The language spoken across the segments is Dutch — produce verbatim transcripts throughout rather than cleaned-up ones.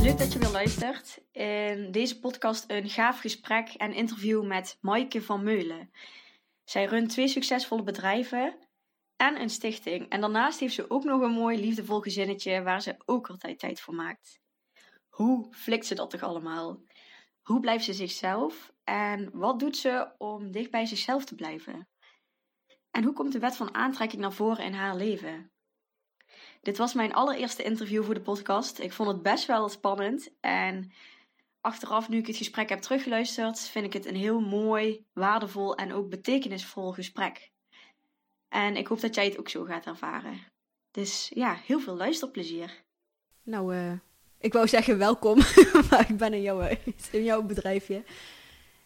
Leuk dat je weer luistert. In deze podcast een gaaf gesprek en interview met Maaike van Meulen. Zij runt twee succesvolle bedrijven en een stichting. En daarnaast heeft ze ook nog een mooi liefdevol gezinnetje waar ze ook altijd tijd voor maakt. Hoe flikt ze dat toch allemaal? Hoe blijft ze zichzelf? En wat doet ze om dicht bij zichzelf te blijven? En hoe komt de wet van aantrekking naar voren in haar leven? Dit was mijn allereerste interview voor de podcast. Ik vond het best wel spannend. En achteraf, nu ik het gesprek heb teruggeluisterd, vind ik het een heel mooi, waardevol en ook betekenisvol gesprek. En ik hoop dat jij het ook zo gaat ervaren. Dus ja, heel veel luisterplezier. Nou, uh, ik wou zeggen welkom, maar ik ben in jouw, in jouw bedrijfje.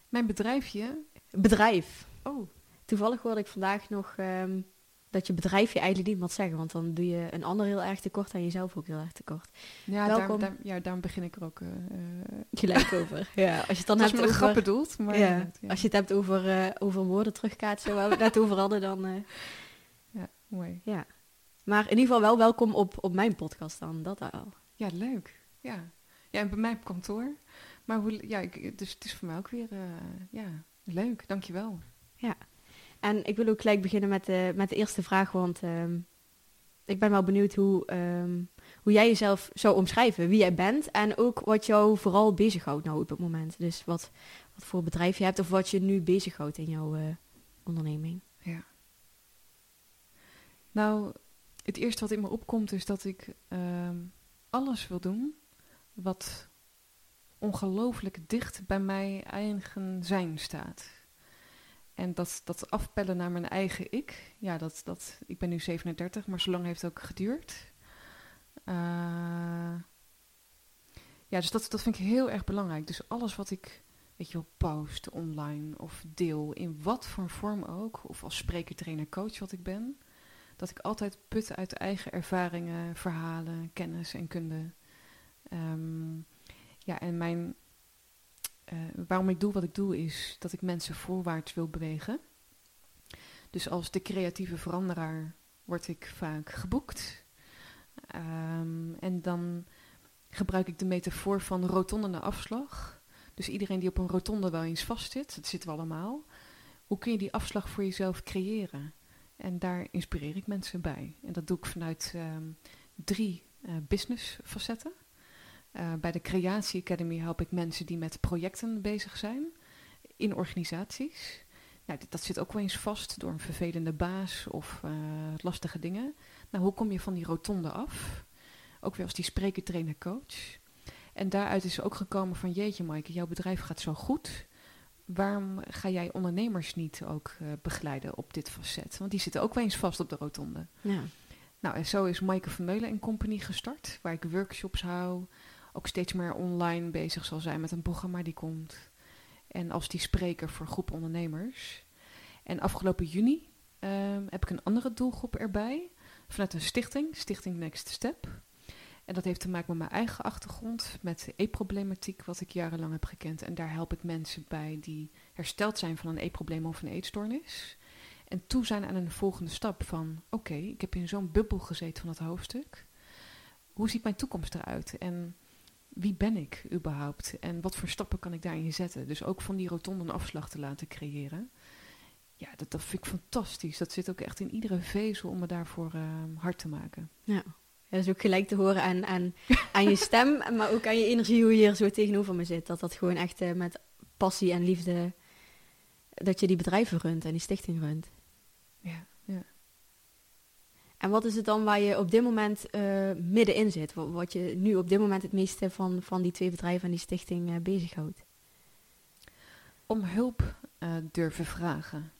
Mijn bedrijfje? Bedrijf. Oh. Toevallig hoorde ik vandaag nog um, dat je bedrijfje eigenlijk niet mag zeggen, want dan doe je een ander heel erg tekort en jezelf ook heel erg tekort. Ja, welkom. Daar, daar, ja daarom begin ik er ook uh, gelijk over. Ja, als je het dan dat hebt over... grap bedoeld, maar ja, ja. Als je het hebt over, uh, over woorden terugkaatsen, waar we het net over hadden, dan... Uh... Ja, mooi. Ja. Maar in ieder geval wel welkom op, op mijn podcast dan, dat al. Ja, leuk. Ja, ja en bij mij op kantoor. Maar hoe, ja, ik, dus het is voor mij ook weer uh, ja, leuk, dankjewel. Ja. En ik wil ook gelijk beginnen met de, met de eerste vraag, want um, ik ben wel benieuwd hoe, um, hoe jij jezelf zou omschrijven, wie jij bent en ook wat jou vooral bezighoudt nou op het moment. Dus wat, wat voor bedrijf je hebt of wat je nu bezighoudt in jouw uh, onderneming. Ja. Nou, het eerste wat in me opkomt is dat ik um, alles wil doen wat ongelooflijk dicht bij mijn eigen zijn staat. En dat, dat afpellen naar mijn eigen ik, ja, dat, dat, ik ben nu zevenendertig, maar zo lang heeft het ook geduurd. Uh, ja, dus dat, dat vind ik heel erg belangrijk. Dus alles wat ik, weet je wel, post online of deel, in wat voor vorm ook, of als spreker, trainer, coach wat ik ben, dat ik altijd put uit eigen ervaringen, verhalen, kennis en kunde. Um, ja, en mijn... Uh, waarom ik doe wat ik doe is dat ik mensen voorwaarts wil bewegen. Dus als de creatieve veranderaar word ik vaak geboekt. Um, en dan gebruik ik de metafoor van rotonde naar afslag. Dus iedereen die op een rotonde wel eens vastzit, dat zitten we allemaal. Hoe kun je die afslag voor jezelf creëren? En daar inspireer ik mensen bij. En dat doe ik vanuit um, drie uh, business facetten. Uh, bij de Creatie Academy help ik mensen die met projecten bezig zijn in organisaties. Nou, dit, dat zit ook wel eens vast door een vervelende baas of uh, lastige dingen. Nou, hoe kom je van die rotonde af? Ook weer als die spreker, trainer, coach. En daaruit is ook gekomen van jeetje Maaike, jouw bedrijf gaat zo goed. Waarom ga jij ondernemers niet ook uh, begeleiden op dit facet? Want die zitten ook wel eens vast op de rotonde. Ja. Nou, en zo is Maaike van Meulen en Company gestart, waar ik workshops hou. Ook steeds meer online bezig zal zijn met een programma die komt. En als die spreker voor groep ondernemers. En afgelopen juni um, heb ik een andere doelgroep erbij. Vanuit een stichting, Stichting Next Step. En dat heeft te maken met mijn eigen achtergrond. Met de e-problematiek wat ik jarenlang heb gekend. En daar help ik mensen bij die hersteld zijn van een e-probleem of een eetstoornis. En toe zijn aan een volgende stap van... Oké, okay, ik heb in zo'n bubbel gezeten van dat hoofdstuk. Hoe ziet mijn toekomst eruit? En... Wie ben ik überhaupt? En wat voor stappen kan ik daarin zetten? Dus ook van die rotonde een afslag te laten creëren. Ja, dat, dat vind ik fantastisch. Dat zit ook echt in iedere vezel om me daarvoor uh, hard te maken. Ja, dat is ook gelijk te horen aan, aan, aan je stem, maar ook aan je energie hoe je hier zo tegenover me zit. Dat dat gewoon echt uh, met passie en liefde, dat je die bedrijven runt en die stichting runt. Ja, ja. En wat is het dan waar je op dit moment uh, middenin zit? Wat, wat je nu op dit moment het meeste van, van die twee bedrijven en die stichting uh, bezighoudt? Om hulp uh, durven vragen.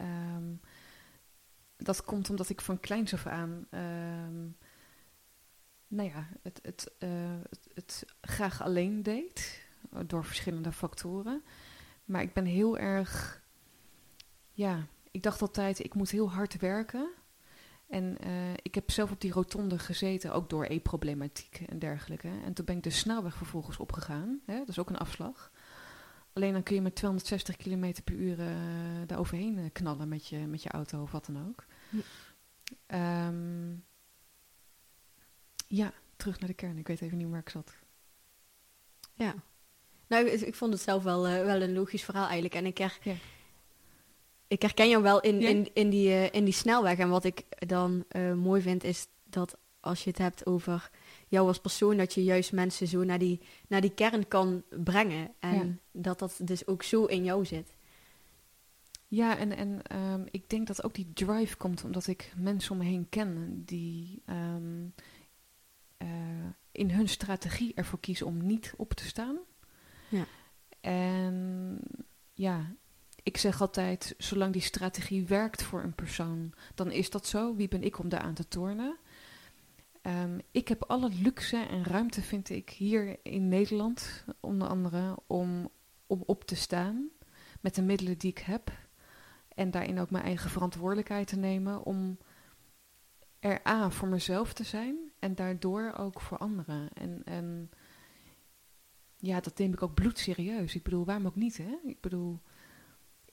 Um, dat komt omdat ik van kleins af aan... Um, nou ja, het, het, uh, het, het graag alleen deed. Door verschillende factoren. Maar ik ben heel erg... Ja, ik dacht altijd, ik moet heel hard werken. En uh, ik heb zelf op die rotonde gezeten, ook door e-problematiek en dergelijke. En toen ben ik de snelweg vervolgens opgegaan. Hè? Dat is ook een afslag. Alleen dan kun je met tweehonderdzestig kilometer per uur uh, daar overheen knallen met je, met je auto of wat dan ook. Ja. Um, ja, terug naar de kern. Ik weet even niet waar ik zat. Ja. Nou, ik, ik vond het zelf wel, uh, wel een logisch verhaal eigenlijk. En ik her... ja. Ik herken jou wel in, ja. in, in, die, uh, in die snelweg. En wat ik dan uh, mooi vind is dat als je het hebt over jou als persoon, dat je juist mensen zo naar die, naar die kern kan brengen. En ja. dat dat dus ook zo in jou zit. Ja, en, en um, ik denk dat ook die drive komt omdat ik mensen om me heen ken die um, uh, in hun strategie ervoor kiezen om niet op te staan. Ja. En ja... Ik zeg altijd, zolang die strategie werkt voor een persoon, dan is dat zo. Wie ben ik om daaraan te tornen? Um, ik heb alle luxe en ruimte, vind ik, hier in Nederland, onder andere, om, om op te staan met de middelen die ik heb. En daarin ook mijn eigen verantwoordelijkheid te nemen om er A, voor mezelf te zijn en daardoor ook voor anderen. En, en ja, dat neem ik ook bloedserieus. Ik bedoel, waarom ook niet, hè? Ik bedoel...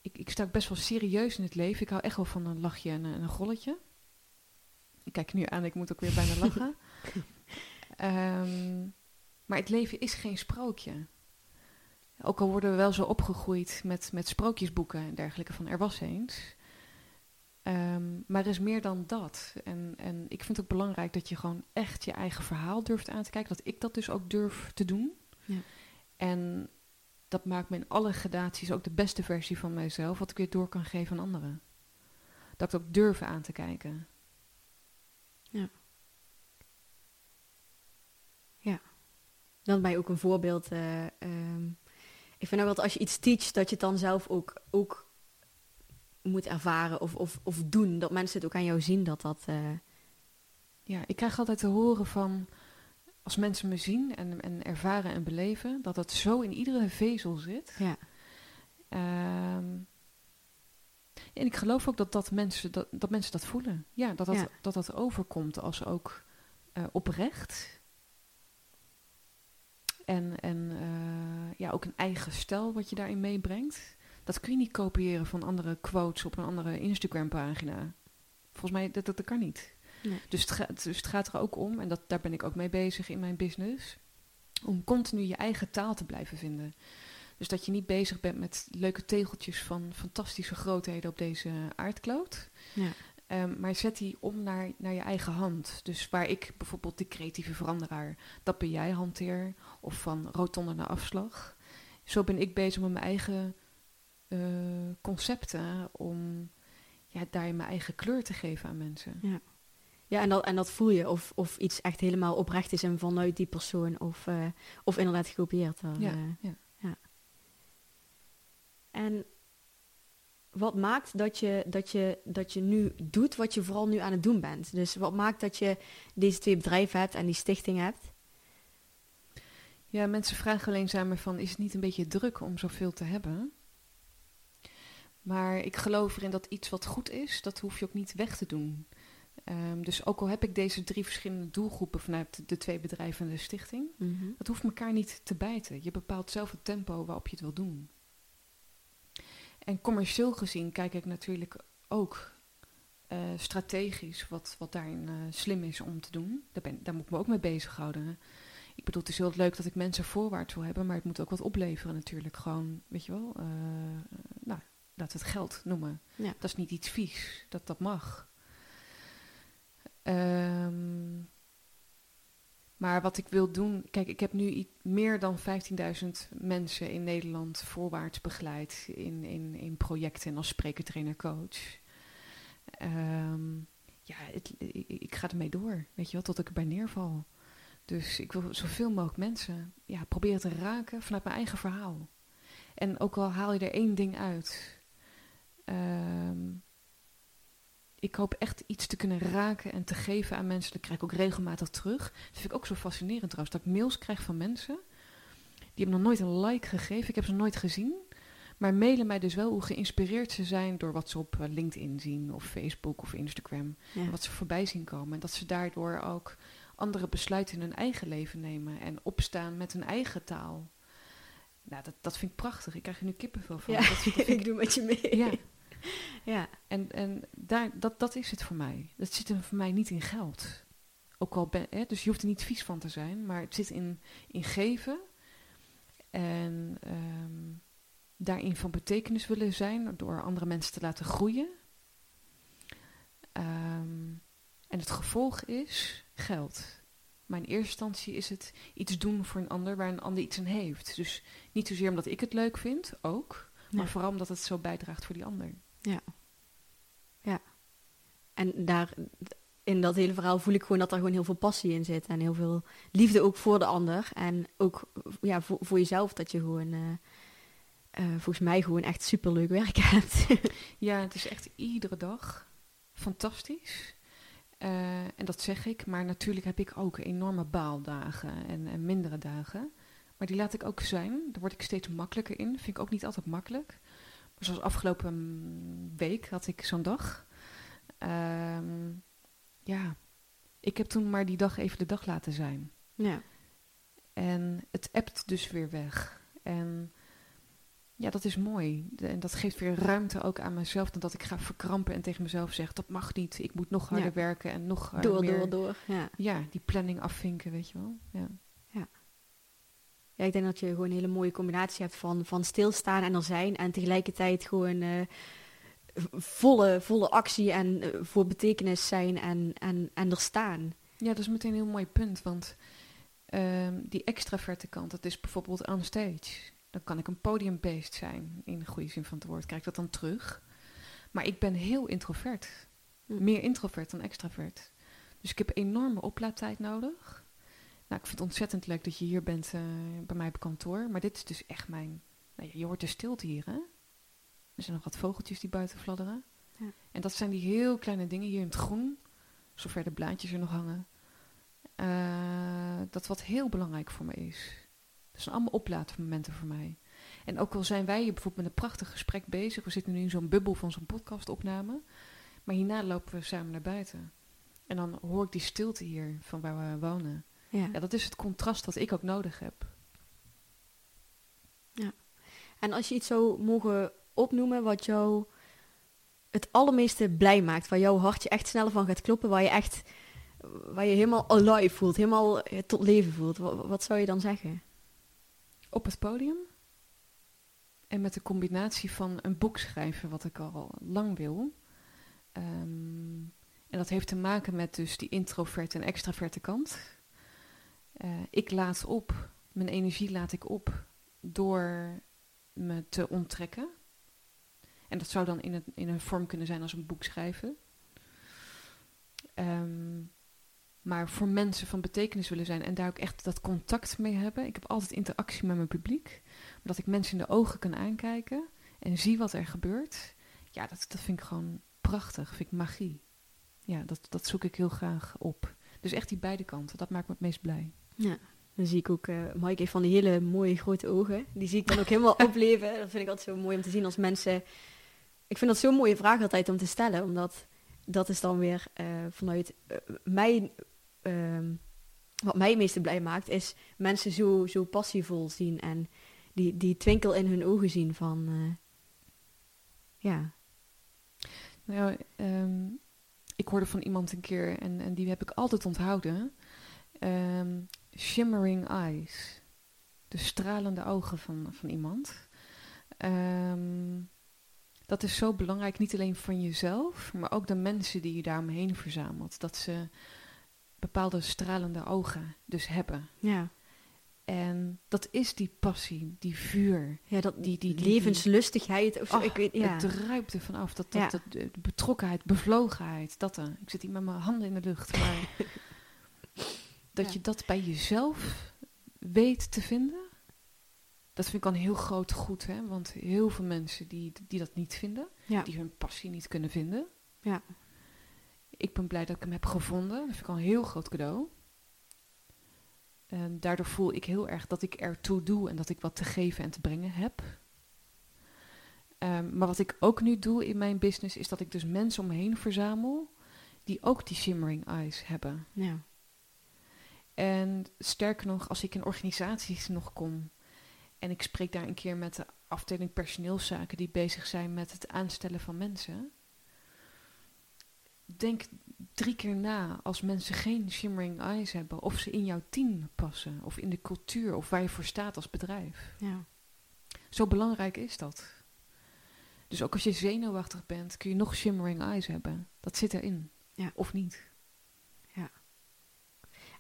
Ik, ik sta ook best wel serieus in het leven. Ik hou echt wel van een lachje en een, een rolletje. Ik kijk nu aan, ik moet ook weer bijna lachen. um, maar het leven is geen sprookje. Ook al worden we wel zo opgegroeid met, met sprookjesboeken en dergelijke van er was eens. Um, maar er is meer dan dat. En, en ik vind het ook belangrijk dat je gewoon echt je eigen verhaal durft aan te kijken. Dat ik dat dus ook durf te doen. Ja. En... dat maakt me in alle gradaties ook de beste versie van mijzelf, wat ik weer door kan geven aan anderen. Dat ik ook durf aan te kijken. Ja. Ja. Dan ben je ook een voorbeeld. Uh, um, ik vind ook dat als je iets teacht, dat je het dan zelf ook, ook moet ervaren of, of, of doen. Dat mensen het ook aan jou zien dat dat... Uh... Ja, ik krijg altijd te horen van... als mensen me zien en, en ervaren en beleven, dat dat zo in iedere vezel zit. Ja. Um, en ik geloof ook dat, dat, mensen, dat, dat mensen dat voelen. Ja, dat dat, ja. dat, dat overkomt als ook uh, oprecht. En, en uh, ja, ook een eigen stijl wat je daarin meebrengt. Dat kun je niet kopiëren van andere quotes op een andere Instagram-pagina. Volgens mij, dat, dat, dat kan niet. Nee. Dus, het gaat, dus het gaat er ook om, en dat, daar ben ik ook mee bezig in mijn business, om continu je eigen taal te blijven vinden. Dus dat je niet bezig bent met leuke tegeltjes van fantastische grootheden op deze aardkloot. Ja. Um, maar zet die om naar, naar je eigen hand. Dus waar ik bijvoorbeeld de creatieve veranderaar, dat ben jij hanteer, of van rotonde naar afslag. Zo ben ik bezig met mijn eigen uh, concepten, om ja, daarin mijn eigen kleur te geven aan mensen. Ja. Ja, en dat, en dat voel je. Of, of iets echt helemaal oprecht is en vanuit die persoon. Of, uh, of inderdaad gekopieerd. Of, ja, uh, ja. ja. En wat maakt dat je, dat, je, dat je nu doet wat je vooral nu aan het doen bent? Dus wat maakt dat je deze twee bedrijven hebt en die stichting hebt? Ja, mensen vragen alleen samen van... is het niet een beetje druk om zoveel te hebben? Maar ik geloof erin dat iets wat goed is... dat hoef je ook niet weg te doen... Um, dus ook al heb ik deze drie verschillende doelgroepen vanuit de twee bedrijven en de stichting, mm-hmm. dat hoeft elkaar niet te bijten. Je bepaalt zelf het tempo waarop je het wil doen. En commercieel gezien kijk ik natuurlijk ook uh, strategisch wat, wat daarin uh, slim is om te doen. Daar, ben, daar moet ik me ook mee bezighouden. Hè? Ik bedoel, het is heel leuk dat ik mensen voorwaarts wil hebben, maar het moet ook wat opleveren natuurlijk. Gewoon, weet je wel, uh, nou, laten we het geld noemen. Ja. Dat is niet iets vies, dat dat mag. Um, maar wat ik wil doen... Kijk, ik heb nu i- meer dan vijftienduizend mensen in Nederland voorwaarts begeleid in, in, in projecten en als spreker, trainer, coach. Um, ja, het, ik ga ermee door, weet je wel, tot ik erbij neerval. Dus ik wil zoveel mogelijk mensen ja, proberen te raken vanuit mijn eigen verhaal. En ook al haal je er één ding uit. Um, ik hoop echt iets te kunnen raken en te geven aan mensen. Dat krijg ik ook regelmatig terug. Dat vind ik ook zo fascinerend trouwens. Dat ik mails krijg van mensen. Die hebben nog nooit een like gegeven. Ik heb ze nooit gezien. Maar mailen mij dus wel hoe geïnspireerd ze zijn door wat ze op LinkedIn zien. Of Facebook of Instagram. Ja. Wat ze voorbij zien komen. En dat ze daardoor ook andere besluiten in hun eigen leven nemen. En opstaan met hun eigen taal. Nou, dat, dat vind ik prachtig. Ik krijg er nu kippenvel van. Ja, dat, dat vind ik, ik doe met je mee. Ja. Ja. En, en daar, dat, dat is het voor mij. Dat zit er voor mij niet in geld. Ook al ben, hè, dus je hoeft er niet vies van te zijn. Maar het zit in, in geven. En um, daarin van betekenis willen zijn. Door andere mensen te laten groeien. Um, en het gevolg is geld. Maar in eerste instantie is het iets doen voor een ander waar een ander iets aan heeft. Dus niet zozeer omdat ik het leuk vind, ook. Maar ja. vooral omdat het zo bijdraagt voor die ander. Ja. Ja. En daar, in dat hele verhaal voel ik gewoon dat er gewoon heel veel passie in zit. En heel veel liefde ook voor de ander. En ook ja, voor, voor jezelf dat je gewoon, uh, uh, volgens mij gewoon echt superleuk werk hebt. Ja, het is echt iedere dag fantastisch. Uh, en dat zeg ik, maar natuurlijk heb ik ook enorme baaldagen en, en mindere dagen. Maar die laat ik ook zijn. Daar word ik steeds makkelijker in. Vind ik ook niet altijd makkelijk. Maar zoals afgelopen week had ik zo'n dag. Uh, ja, ik heb toen maar die dag even de dag laten zijn. Ja. En het ebt dus weer weg. En ja, dat is mooi. De, en dat geeft weer ruimte ook aan mezelf. Dan dat ik ga verkrampen en tegen mezelf zeg, dat mag niet. Ik moet nog harder ja. werken en nog harder door, meer. Door, door, door. Ja. ja, die planning afvinken, weet je wel. Ja. ja. Ja, ik denk dat je gewoon een hele mooie combinatie hebt van, van stilstaan en er zijn. En tegelijkertijd gewoon uh, volle, volle actie en uh, voor betekenis zijn en, en, en er staan. Ja, dat is meteen een heel mooi punt. Want uh, die extraverte kant, dat is bijvoorbeeld on stage. Dan kan ik een podiumbeest zijn, in de goede zin van het woord. Krijg ik dat dan terug. Maar ik ben heel introvert. Mm. Meer introvert dan extravert. Dus ik heb enorme oplaadtijd nodig. Nou, ik vind het ontzettend leuk dat je hier bent uh, bij mij op kantoor. Maar dit is dus echt mijn... Nou, je hoort de stilte hier, hè? Er zijn nog wat vogeltjes die buiten fladderen. Ja. En dat zijn die heel kleine dingen hier in het groen. Zover de blaadjes er nog hangen. Uh, dat wat heel belangrijk voor me is. Dat zijn allemaal oplaadmomenten voor mij. En ook al zijn wij hier bijvoorbeeld met een prachtig gesprek bezig. We zitten nu in zo'n bubbel van zo'n podcastopname. Maar hierna lopen we samen naar buiten. En dan hoor ik die stilte hier van waar we wonen. Ja, ja, dat is het contrast dat ik ook nodig heb. Ja. En als je iets zou mogen opnoemen wat jou het allermeeste blij maakt. Waar jouw hartje echt sneller van gaat kloppen. Waar je echt waar je helemaal alive voelt. Helemaal tot leven voelt. Wat, wat zou je dan zeggen? Op het podium en met de combinatie van een boek schrijven, wat ik al lang wil. Um, en dat heeft te maken met dus die introverte en extraverte kant. Uh, ik laat op, mijn energie laat ik op door me te onttrekken. En dat zou dan in een, in een vorm kunnen zijn als een boek schrijven. Um, Maar voor mensen van betekenis willen zijn en daar ook echt dat contact mee hebben. Ik heb altijd interactie met mijn publiek. Omdat ik mensen in de ogen kan aankijken en zie wat er gebeurt. Ja, dat, dat vind ik gewoon prachtig. Vind ik magie. Ja, dat, dat zoek ik heel graag op. Dus echt die beide kanten, dat maakt me het meest blij. Ja, dan zie ik ook, uh, Maaike heeft van die hele mooie grote ogen. Die zie ik dan ook helemaal opleven. Dat vind ik altijd zo mooi om te zien als mensen... Ik vind dat zo'n mooie vraag altijd om te stellen. Omdat dat is dan weer uh, vanuit uh, mijn... Um, wat mij het meeste blij maakt, is mensen zo, zo passievol zien en die, die twinkel in hun ogen zien van, uh, ja. Nou, um, ik hoorde van iemand een keer, en, en die heb ik altijd onthouden, um, shimmering eyes, de stralende ogen van, van iemand. Um, dat is zo belangrijk, niet alleen van jezelf, maar ook de mensen die je daaromheen verzamelt, dat ze bepaalde stralende ogen dus hebben. Ja. En dat is die passie, die vuur. Ja, dat, die, die, die levenslustigheid. Of zo. Oh, ik weet, ja. Het ruikt er vanaf. Dat, dat, ja. dat, de betrokkenheid, bevlogenheid. Dat er. Ik zit hier met mijn handen in de lucht. Maar dat ja. je dat bij jezelf weet te vinden. Dat vind ik al een heel groot goed. Hè? Want heel veel mensen die, die dat niet vinden. Ja. Die hun passie niet kunnen vinden. Ja. Ik ben blij dat ik hem heb gevonden. Dat vind ik al een heel groot cadeau. En daardoor voel ik heel erg dat ik ertoe doe en dat ik wat te geven en te brengen heb. Um, maar wat ik ook nu doe in mijn business is dat ik dus mensen omheen verzamel die ook die shimmering eyes hebben. Ja. En sterker nog, als ik in organisaties nog kom en ik spreek daar een keer met de afdeling personeelszaken die bezig zijn met het aanstellen van mensen. Denk drie keer na als mensen geen shimmering eyes hebben. Of ze in jouw team passen. Of in de cultuur. Of waar je voor staat als bedrijf. Ja. Zo belangrijk is dat. Dus ook als je zenuwachtig bent. Kun je nog shimmering eyes hebben. Dat zit erin. Ja. Of niet. Ja.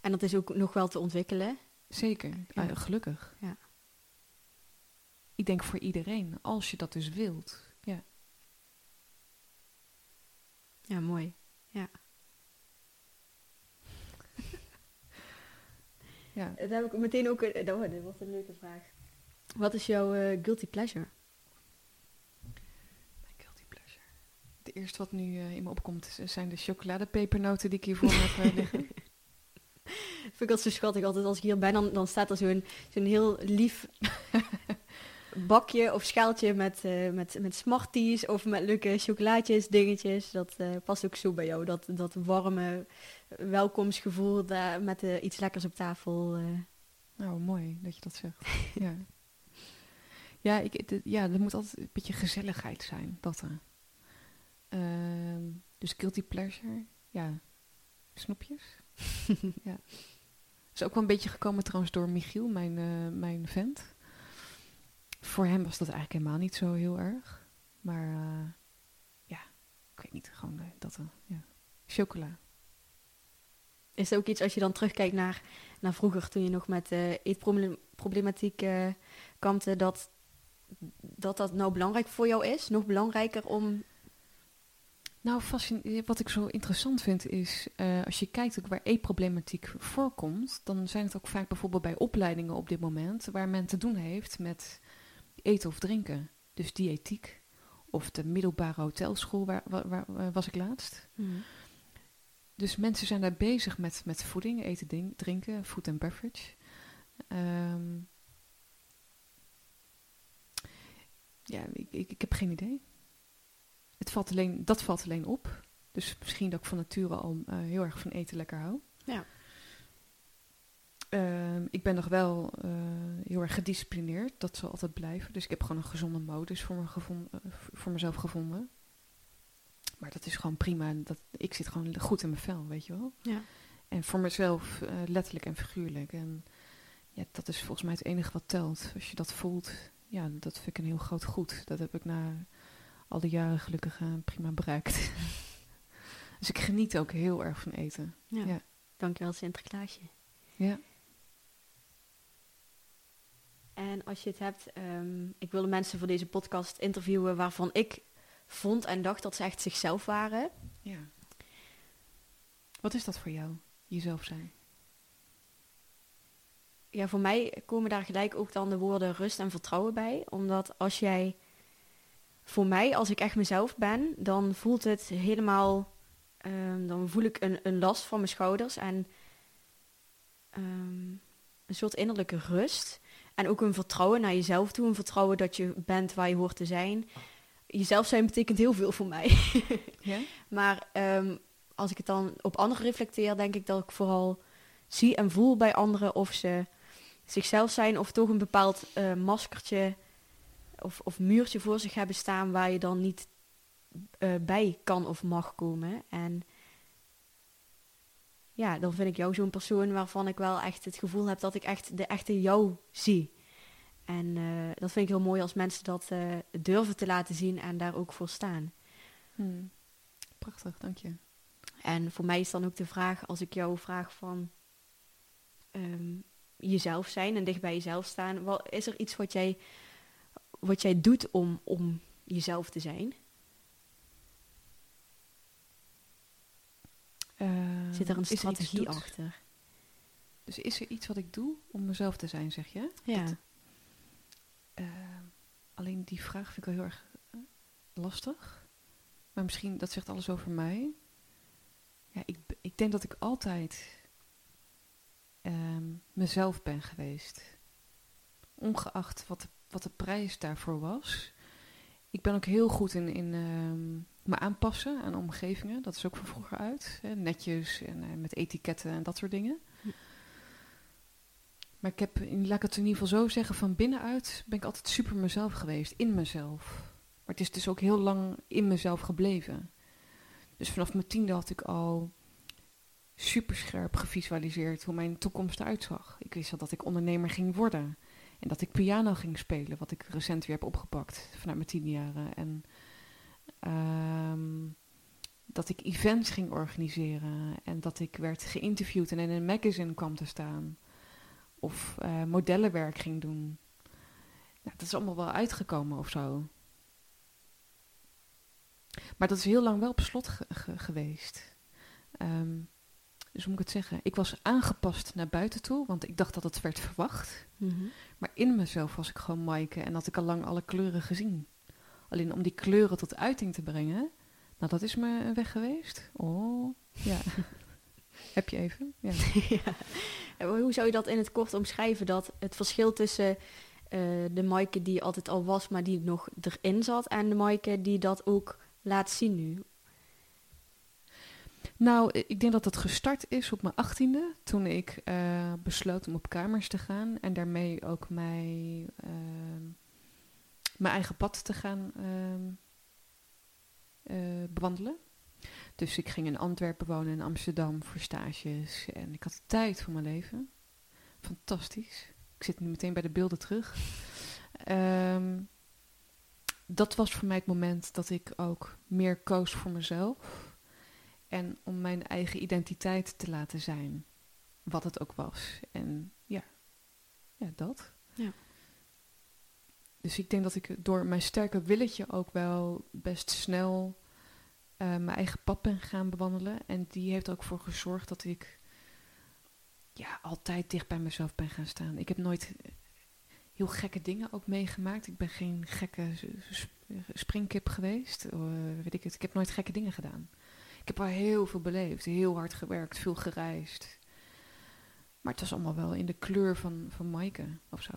En dat is ook nog wel te ontwikkelen. Zeker. Ja. Uh, gelukkig. Ja. Ik denk voor iedereen. Als je dat dus wilt. Ja. Ja, mooi. Ja. ja. Daar heb ik meteen ook... Een, oh, dit was een leuke vraag. Wat is jouw uh, guilty pleasure? Mijn guilty pleasure? Het eerste wat nu uh, in me opkomt zijn de chocoladepepernoten die ik hiervoor heb uh, liggen. Vind ik dat zo schattig. Altijd als ik hier ben, dan, dan staat er zo'n, zo'n heel lief... bakje of schaaltje met, uh, met, met smarties of met leuke chocolaatjes, dingetjes. Dat uh, past ook zo bij jou. Dat, dat warme welkomstgevoel daar met uh, iets lekkers op tafel. Uh. Nou, mooi dat je dat zegt. ja, ja, ik, d- ja, er moet altijd een beetje gezelligheid zijn. Dat, uh. Uh, dus guilty pleasure. Ja, snoepjes. ja. Is ook wel een beetje gekomen trouwens door Michiel, mijn, uh, mijn vent. Voor hem was dat eigenlijk helemaal niet zo heel erg. Maar uh, ja, ik weet niet, gewoon uh, dat dan. Uh, ja. Chocola. Is er ook iets als je dan terugkijkt naar, naar vroeger, toen je nog met uh, eetproblematiek uh, kampte, dat, dat dat nou belangrijk voor jou is? Nog belangrijker om... Nou, fascine- wat ik zo interessant vind is, uh, als je kijkt ook waar eetproblematiek voorkomt, dan zijn het ook vaak bijvoorbeeld bij opleidingen op dit moment, waar men te doen heeft met... eten of drinken, dus diëtiek of de middelbare hotelschool waar, waar, waar was ik laatst. Mm. Dus mensen zijn daar bezig met, met voeding, eten, ding, drinken, food and beverage. Um, ja, ik, ik, ik heb geen idee. Het valt alleen, dat valt alleen op. Dus misschien dat ik van nature al uh, heel erg van eten lekker hou. Ja. Uh, ik ben nog wel uh, heel erg gedisciplineerd. Dat zal altijd blijven. Dus ik heb gewoon een gezonde modus voor, me gevonden, uh, voor mezelf gevonden. Maar dat is gewoon prima. Dat, ik zit gewoon goed in mijn vel, weet je wel. Ja. En voor mezelf uh, letterlijk en figuurlijk. En ja, dat is volgens mij het enige wat telt. Als je dat voelt, ja, dat vind ik een heel groot goed. Dat heb ik na al die jaren gelukkig uh, prima bereikt. Dus ik geniet ook heel erg van eten. Ja. Ja. Dankjewel, Sinterklaasje. Ja. En als je het hebt, um, ik wilde mensen voor deze podcast interviewen waarvan ik vond en dacht dat ze echt zichzelf waren. Ja. Wat is dat voor jou, jezelf zijn? Ja, voor mij komen daar gelijk ook dan de woorden rust en vertrouwen bij. Omdat als jij, voor mij, als ik echt mezelf ben, dan voelt het helemaal, um, dan voel ik een, een last van mijn schouders en um, een soort innerlijke rust. En ook een vertrouwen naar jezelf toe. Een vertrouwen dat je bent waar je hoort te zijn. Jezelf zijn betekent heel veel voor mij. Ja? Maar um, als ik het dan op anderen reflecteer, denk ik dat ik vooral zie en voel bij anderen of ze zichzelf zijn of toch een bepaald uh, maskertje of, of muurtje voor zich hebben staan waar je dan niet uh, bij kan of mag komen. En ja, dan vind ik jou zo'n persoon waarvan ik wel echt het gevoel heb dat ik echt de echte jou zie. En uh, dat vind ik heel mooi als mensen dat uh, durven te laten zien en daar ook voor staan. Hmm. Prachtig, dank je. En voor mij is dan ook de vraag, als ik jou vraag van... Um, jezelf zijn en dicht bij jezelf staan. Wat, is er iets wat jij, wat jij doet om, om jezelf te zijn? Uh, Zit er een strategie er achter? Dus is er iets wat ik doe om mezelf te zijn, zeg je? Ja. Dat, uh, alleen die vraag vind ik wel heel erg uh, lastig. Maar misschien, dat zegt alles over mij. Ja, ik, ik denk dat ik altijd um, mezelf ben geweest. Ongeacht wat de, wat de prijs daarvoor was. Ik ben ook heel goed in, in um, me aanpassen aan omgevingen. Dat is ook van vroeger uit. Hè, netjes en uh, met etiketten en dat soort dingen. Ja. Maar ik heb, laat ik het in ieder geval zo zeggen, van binnenuit ben ik altijd super mezelf geweest. In mezelf. Maar het is dus ook heel lang in mezelf gebleven. Dus vanaf mijn tiende had ik al superscherp gevisualiseerd hoe mijn toekomst eruit zag. Ik wist al dat ik ondernemer ging worden. En dat ik piano ging spelen, wat ik recent weer heb opgepakt vanuit mijn tiende jaren. En um, dat ik events ging organiseren. En dat ik werd geïnterviewd en in een magazine kwam te staan. Of uh, modellenwerk ging doen. Nou, dat is allemaal wel uitgekomen of zo. Maar dat is heel lang wel op slot ge- ge- geweest. Um, dus hoe moet ik het zeggen? Ik was aangepast naar buiten toe, want ik dacht dat het werd verwacht. Mm-hmm. Maar in mezelf was ik gewoon Maaike en had ik al lang alle kleuren gezien. Alleen om die kleuren tot uiting te brengen, nou dat is me weg geweest. Oh, ja. Heb je even? Ja. Ja. En hoe zou je dat in het kort omschrijven? Dat het verschil tussen uh, de Maaike die altijd al was, maar die nog erin zat, en de Maaike die dat ook laat zien nu. Nou, ik denk dat dat gestart is op mijn achttiende, toen ik uh, besloot om op kamers te gaan en daarmee ook mij, uh, mijn eigen pad te gaan uh, uh, bewandelen. Dus ik ging in Antwerpen wonen, in Amsterdam voor stages. En ik had de tijd voor mijn leven. Fantastisch. Ik zit nu meteen bij de beelden terug. Um, dat was voor mij het moment dat ik ook meer koos voor mezelf. En om mijn eigen identiteit te laten zijn. Wat het ook was. En ja, ja dat. Ja. Dus ik denk dat ik door mijn sterke willetje ook wel best snel Uh, mijn eigen pad ben gaan bewandelen. En die heeft ook voor gezorgd dat ik ja, altijd dicht bij mezelf ben gaan staan. Ik heb nooit heel gekke dingen ook meegemaakt. Ik ben geen gekke springkip geweest. Uh, weet ik het. Ik heb nooit gekke dingen gedaan. Ik heb al heel veel beleefd. Heel hard gewerkt. Veel gereisd. Maar het was allemaal wel in de kleur van, van Maaike of zo.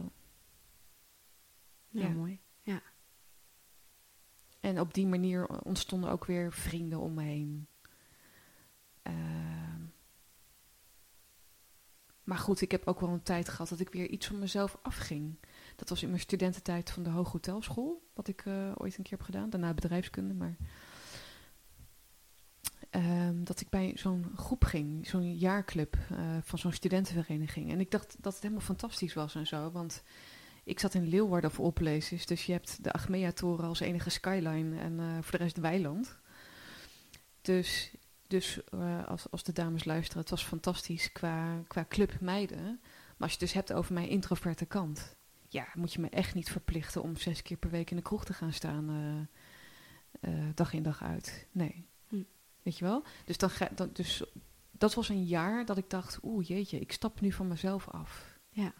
Ja, ja. Mooi. Ja. En op die manier ontstonden ook weer vrienden om me heen. Uh, maar goed, ik heb ook wel een tijd gehad dat ik weer iets van mezelf afging. Dat was in mijn studententijd van de Hoge Hotelschool, wat ik uh, ooit een keer heb gedaan. Daarna bedrijfskunde, maar uh, dat ik bij zo'n groep ging, zo'n jaarclub uh, van zo'n studentenvereniging. En ik dacht dat het helemaal fantastisch was en zo, want ik zat in Leeuwarden voor opleses, dus je hebt de Achmea-toren als enige skyline en uh, voor de rest weiland. Dus, dus uh, als, als de dames luisteren, het was fantastisch qua, qua club meiden. Maar als je het dus hebt over mijn introverte kant, ja, moet je me echt niet verplichten om zes keer per week in de kroeg te gaan staan, uh, uh, dag in dag uit. Nee, hm. Weet je wel? Dus, dan ga, dan, dus dat was een jaar dat ik dacht, oeh jeetje, ik stap nu van mezelf af. Ja.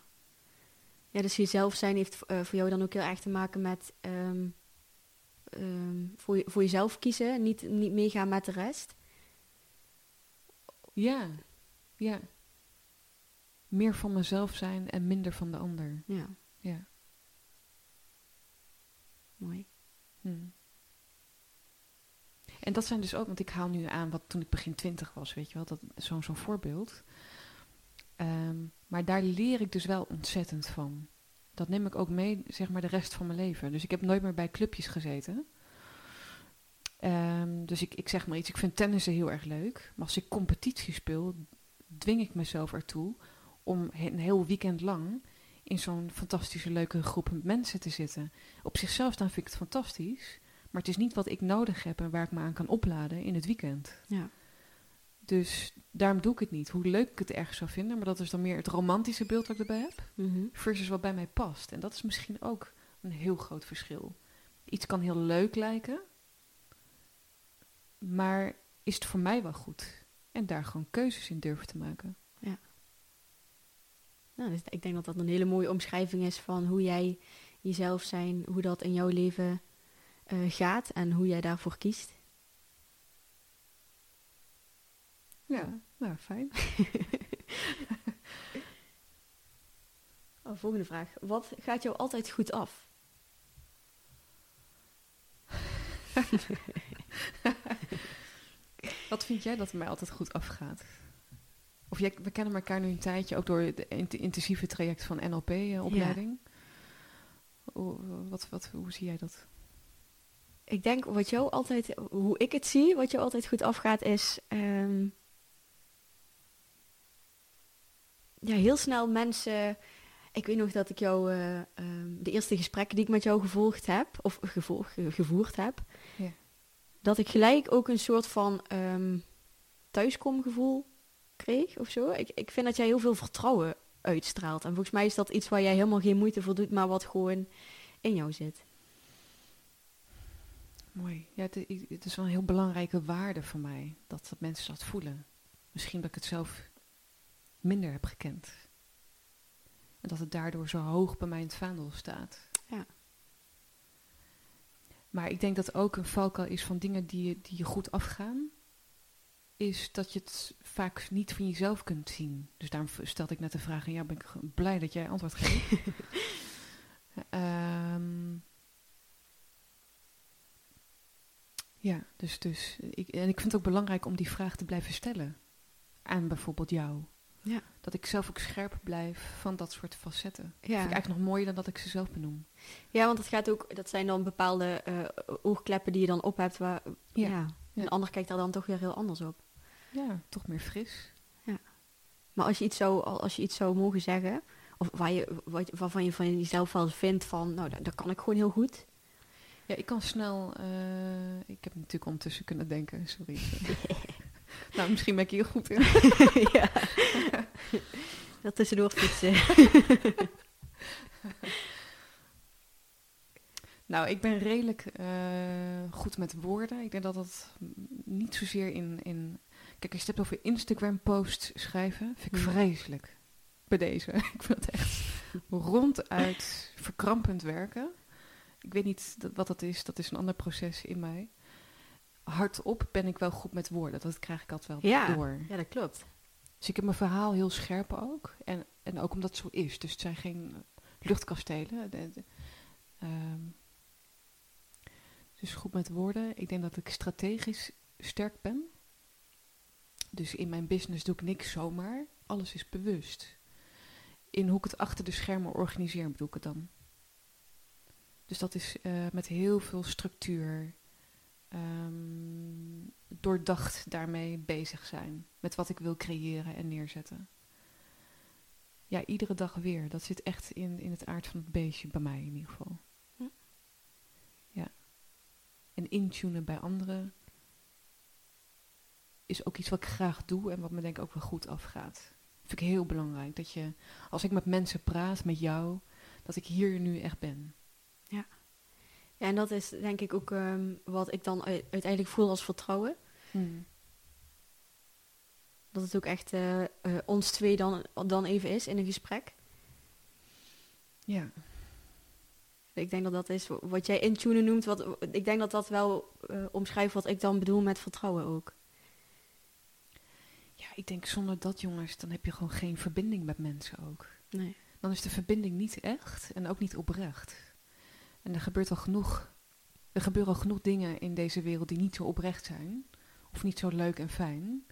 Ja, dus jezelf zijn heeft uh, voor jou dan ook heel erg te maken met um, um, voor, je, voor jezelf kiezen, niet, niet meegaan met de rest. Ja, ja. Meer van mezelf zijn en minder van de ander. Ja. Ja. Mooi. Hmm. En dat zijn dus ook, want ik haal nu aan wat toen ik begin twintig was, weet je wel, dat zo'n zo'n voorbeeld. Um, maar daar leer ik dus wel ontzettend van. Dat neem ik ook mee, zeg maar, de rest van mijn leven. Dus ik heb nooit meer bij clubjes gezeten. Um, dus ik, ik zeg maar iets, ik vind tennissen heel erg leuk. Maar als ik competitie speel, dwing ik mezelf ertoe om een heel weekend lang in zo'n fantastische, leuke groep mensen te zitten. Op zichzelf dan vind ik het fantastisch. Maar het is niet wat ik nodig heb en waar ik me aan kan opladen in het weekend. Ja. Dus daarom doe ik het niet. Hoe leuk ik het ergens zou vinden. Maar dat is dan meer het romantische beeld dat ik erbij heb. Mm-hmm. Versus wat bij mij past. En dat is misschien ook een heel groot verschil. Iets kan heel leuk lijken. Maar is het voor mij wel goed? En daar gewoon keuzes in durven te maken. Ja. Nou, dus ik denk dat dat een hele mooie omschrijving is van hoe jij jezelf zijn, hoe dat in jouw leven uh, gaat en hoe jij daarvoor kiest. Ja, nou, fijn. Oh, volgende vraag. Wat gaat jou altijd goed af? Wat vind jij dat mij altijd goed afgaat? Of jij, we kennen elkaar nu een tijdje, ook door het int- intensieve traject van N L P-opleiding. Uh, ja. o, wat, wat, hoe zie jij dat? Ik denk wat jou altijd, hoe ik het zie, wat jou altijd goed afgaat is... Um, ja, heel snel mensen... Ik weet nog dat ik jou... Uh, um, de eerste gesprekken die ik met jou gevolgd heb... of gevolg, gevoerd heb... Ja. Dat ik gelijk ook een soort van um, thuiskomgevoel kreeg of zo. Ik, ik vind dat jij heel veel vertrouwen uitstraalt. En volgens mij is dat iets waar jij helemaal geen moeite voor doet... maar wat gewoon in jou zit. Mooi. Ja, het, het is wel een heel belangrijke waarde voor mij... dat, dat mensen dat voelen. Misschien dat ik het zelf minder heb gekend. En dat het daardoor zo hoog bij mij in het vaandel staat. Ja. Maar ik denk dat ook een valkuil is van dingen die, die je goed afgaan... is dat je het vaak niet van jezelf kunt zien. Dus daarom stelde ik net de vraag... en ja, ben ik blij dat jij antwoord geeft. um, ja, dus... dus ik, en ik vind het ook belangrijk om die vraag te blijven stellen. Aan bijvoorbeeld jou. Ja. Dat ik zelf ook scherp blijf van dat soort facetten. Ja. Dat vind ik eigenlijk nog mooier dan dat ik ze zelf benoem. Ja, want dat gaat ook, dat zijn dan bepaalde uh, oogkleppen die je dan op hebt. Waar, ja. Ja. Een ja. ander kijkt daar dan toch weer heel anders op. Ja, toch meer fris. Ja. Maar als je iets zou, als je iets zou mogen zeggen, of waar je, wat, waarvan je van jezelf wel vindt van, nou, dat, dat kan ik gewoon heel goed. Ja, ik kan snel, uh, ik heb natuurlijk ondertussen kunnen denken, sorry. Nou, misschien ben ik hier goed in. Ja. Dat tussendoor fietsen. Nou, ik ben redelijk uh, goed met woorden. Ik denk dat dat niet zozeer in... in... Kijk, als je het hebt over Instagram-posts schrijven, vind ik vreselijk. Bij deze. Ik vind het echt ronduit verkrampend werken. Ik weet niet wat dat is. Dat is een ander proces in mij. Hardop ben ik wel goed met woorden. Dat krijg ik altijd wel ja, door. Ja, dat klopt. Dus ik heb mijn verhaal heel scherp ook. En, en ook omdat het zo is. Dus het zijn geen luchtkastelen. De, de, um, dus goed met woorden. Ik denk dat ik strategisch sterk ben. Dus in mijn business doe ik niks zomaar. Alles is bewust. In hoe ik het achter de schermen organiseer bedoel ik het dan. Dus dat is uh, met heel veel structuur... Um, doordacht daarmee bezig zijn. Met wat ik wil creëren en neerzetten. Ja, iedere dag weer. Dat zit echt in, in het aard van het beestje, bij mij in ieder geval. Ja. Ja. En intunen bij anderen is ook iets wat ik graag doe en wat me denk ik ook wel goed afgaat. Vind ik heel belangrijk. Dat je, als ik met mensen praat, met jou, dat ik hier nu echt ben. Ja. Ja, en dat is denk ik ook um, wat ik dan u- uiteindelijk voel als vertrouwen. Hmm. Dat het ook echt uh, uh, ons twee dan, dan even is in een gesprek. Ja. Ik denk dat dat is wat jij intunen noemt. Wat, ik denk dat dat wel uh, omschrijft wat ik dan bedoel met vertrouwen ook. Ja, ik denk zonder dat, jongens, dan heb je gewoon geen verbinding met mensen ook. Nee. Dan is de verbinding niet echt en ook niet oprecht. En er gebeurt al genoeg. Er gebeuren al genoeg dingen in deze wereld die niet zo oprecht zijn. Of niet zo leuk en fijn.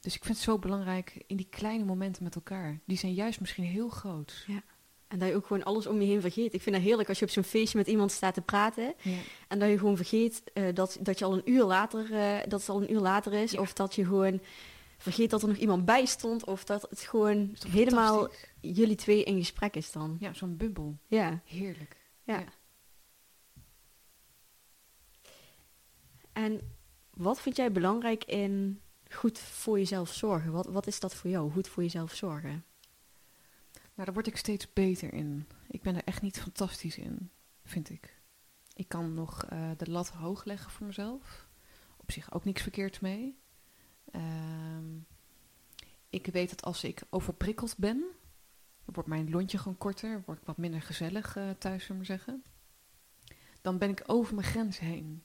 Dus ik vind het zo belangrijk in die kleine momenten met elkaar. Die zijn juist misschien heel groot. Ja. En dat je ook gewoon alles om je heen vergeet. Ik vind dat heerlijk als je op zo'n feestje met iemand staat te praten. Ja. En dat je gewoon vergeet uh, dat, dat, je al een uur later, uh, dat het al een uur later is. Ja. Of dat je gewoon vergeet dat er nog iemand bij stond. Of dat het gewoon dat helemaal... jullie twee in gesprek is dan. Ja, zo'n bubbel. Ja. Heerlijk. Ja. Ja. En Wat vind jij belangrijk in goed voor jezelf zorgen? Wat, wat is dat voor jou, goed voor jezelf zorgen? Nou, daar word ik steeds beter in. Ik ben er echt niet fantastisch in, vind ik. Ik kan nog uh, de lat hoog leggen voor mezelf. Op zich ook niks verkeerd mee. Uh, ik weet dat als ik overprikkeld ben, dan wordt mijn lontje gewoon korter, word ik wat minder gezellig uh, thuis, zullen we zeggen. Dan ben ik over mijn grens heen.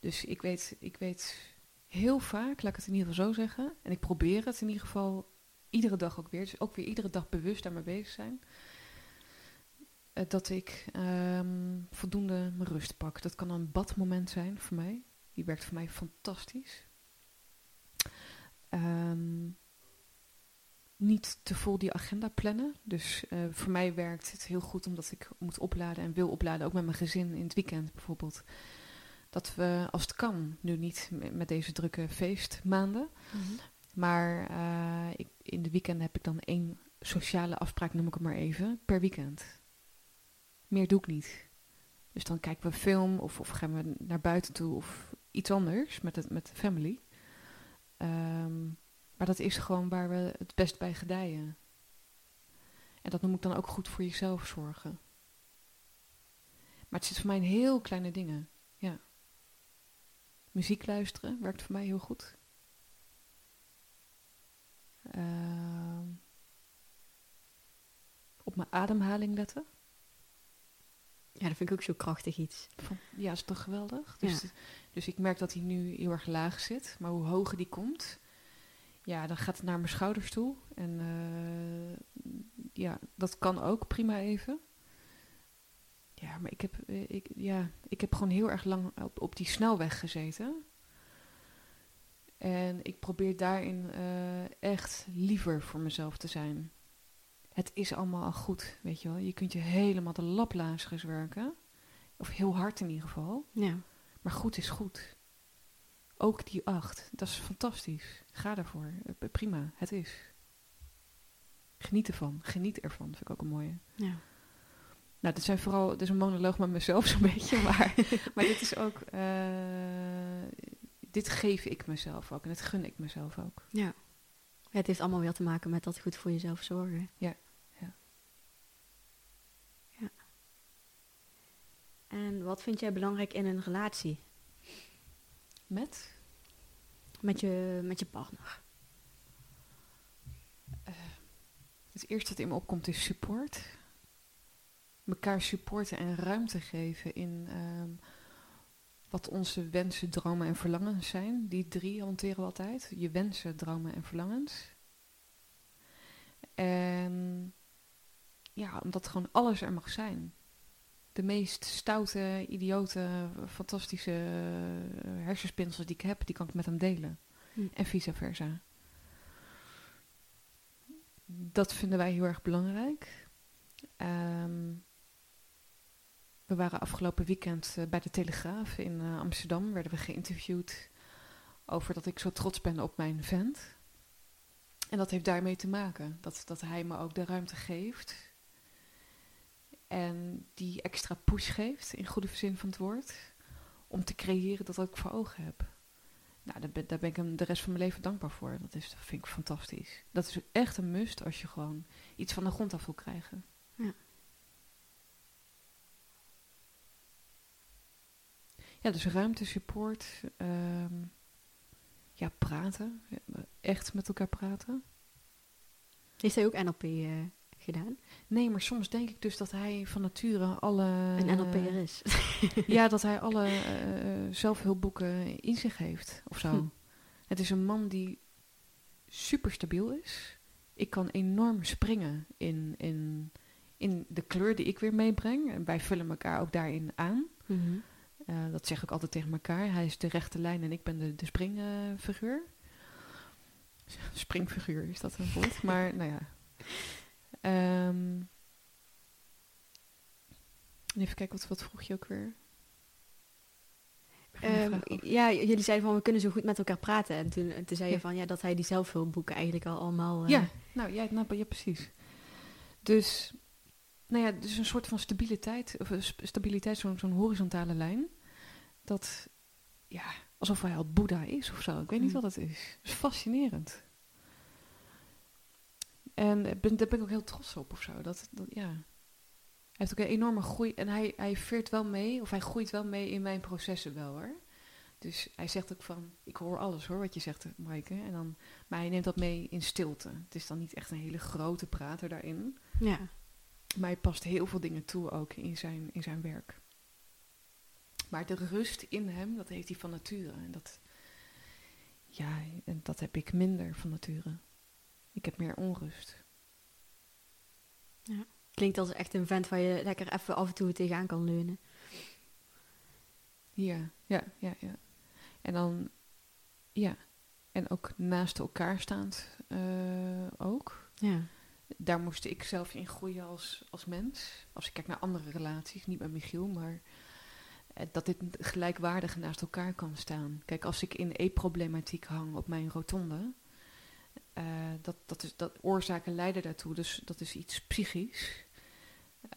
Dus ik weet, ik weet heel vaak, laat ik het in ieder geval zo zeggen, en ik probeer het in ieder geval iedere dag ook weer, dus ook weer iedere dag bewust daarmee bezig zijn, uh, dat ik um, voldoende mijn rust pak. Dat kan een badmoment zijn voor mij. Die werkt voor mij fantastisch. Um, niet te vol die agenda plannen. Dus uh, voor mij werkt het heel goed omdat ik moet opladen en wil opladen. Ook met mijn gezin in het weekend bijvoorbeeld. Dat we, als het kan, nu niet met deze drukke feestmaanden. Mm-hmm. Maar uh, ik, in de weekenden heb ik dan één sociale afspraak, noem ik het maar even, per weekend. Meer doe ik niet. Dus dan kijken we een film of, of gaan we naar buiten toe of iets anders met, het, met de family. Um, maar dat is gewoon waar we het best bij gedijen. En dat noem ik dan ook goed voor jezelf zorgen. Maar het zit voor mij in heel kleine dingen. Ja. Muziek luisteren werkt voor mij heel goed. Uh, op mijn ademhaling letten. Ja, dat vind ik ook zo krachtig iets. Ja, is toch geweldig? Dus, ja. dus ik merk dat hij nu heel erg laag zit. Maar hoe hoger die komt, ja, dan gaat het naar mijn schouders toe. En uh, ja, dat kan ook prima even. Ja, maar ik heb, ik, ja, ik heb gewoon heel erg lang op, op die snelweg gezeten. En ik probeer daarin uh, echt liever voor mezelf te zijn. Het is allemaal al goed, weet je wel. Je kunt je helemaal de laplazers werken. Of heel hard in ieder geval. Ja. Maar goed is goed. Ook die acht, dat is fantastisch. Ga daarvoor. Prima, het is. Geniet ervan. Geniet ervan, vind ik ook een mooie. Ja. Nou, dit zijn vooral... Dit is een monoloog met mezelf zo'n beetje. Maar, maar dit is ook... Uh, dit geef ik mezelf ook. En dit gun ik mezelf ook. Ja. Ja, het heeft allemaal weer te maken met dat goed voor jezelf zorgen. Ja. En wat vind jij belangrijk in een relatie? Met? Met je, met je partner. Uh, het eerste dat in me opkomt is support. Mekaar supporten en ruimte geven in um, wat onze wensen, dromen en verlangens zijn. Die drie hanteren we altijd. Je wensen, dromen en verlangens. En ja, omdat gewoon alles er mag zijn. De meest stoute, idiote, fantastische hersenspinsels die ik heb, die kan ik met hem delen. Mm. En vice versa. Dat vinden wij heel erg belangrijk. Um, we waren afgelopen weekend bij de Telegraaf in Amsterdam. Werden we geïnterviewd over dat ik zo trots ben op mijn vent. En dat heeft daarmee te maken. Dat, dat hij me ook de ruimte geeft. En die extra push geeft, in goede zin van het woord, om te creëren dat ik voor ogen heb. Nou, daar ben, daar ben ik hem de rest van mijn leven dankbaar voor. Dat, is, dat vind ik fantastisch. Dat is echt een must als je gewoon iets van de grond af wil krijgen. Ja. Ja, dus ruimte, support. Um, ja, praten. Echt met elkaar praten. Is hij ook N L P... Uh... gedaan? Nee, maar soms denk ik dus dat hij van nature alle... Een N L P'er is. Ja, dat hij alle uh, zelfhulpboeken in zich heeft, of zo. Hm. Het is een man die super stabiel is. Ik kan enorm springen in, in, in de kleur die ik weer meebreng. En wij vullen elkaar ook daarin aan. Mm-hmm. Uh, dat zeg ik altijd tegen elkaar. Hij is de rechte lijn en ik ben de, de springfiguur. Uh, springfiguur is dat een woord, maar nou ja... Um, even kijken, wat, wat vroeg je ook weer? Um, ja, jullie zeiden van, we kunnen zo goed met elkaar praten. En toen, toen zei ja. je van, ja, dat hij die zelfhulpboeken eigenlijk al allemaal... Uh... Ja, nou ja, nou, ja, precies. Dus, nou ja, dus een soort van stabiliteit, of stabiliteit, zo'n, zo'n horizontale lijn. Dat, ja, alsof hij al Boeddha is of zo. Ik weet niet wat het is. Het is fascinerend. En daar ben ik ook heel trots op of zo. Dat, dat, ja. Hij heeft ook een enorme groei. En hij, hij veert wel mee, of hij groeit wel mee in mijn processen wel hoor. Dus hij zegt ook van, ik hoor alles hoor wat je zegt, Maaike. En dan, maar hij neemt dat mee in stilte. Het is dan niet echt een hele grote prater daarin. Ja. Maar hij past heel veel dingen toe ook in zijn, in zijn werk. Maar de rust in hem, dat heeft hij van nature. En dat, ja, en dat heb ik minder van nature. Ik heb meer onrust. Ja. Klinkt als echt een vent waar je lekker even af en toe tegenaan kan leunen. Ja, ja, ja, ja. En dan, ja. En ook naast elkaar staand uh, ook. Ja. Daar moest ik zelf in groeien als, als mens. Als ik kijk naar andere relaties, niet met Michiel, maar uh, dat dit gelijkwaardig naast elkaar kan staan. Kijk, als ik in e-problematiek hang op mijn rotonde, uh, dat, dat, is, dat oorzaken leiden daartoe, dus dat is iets psychisch.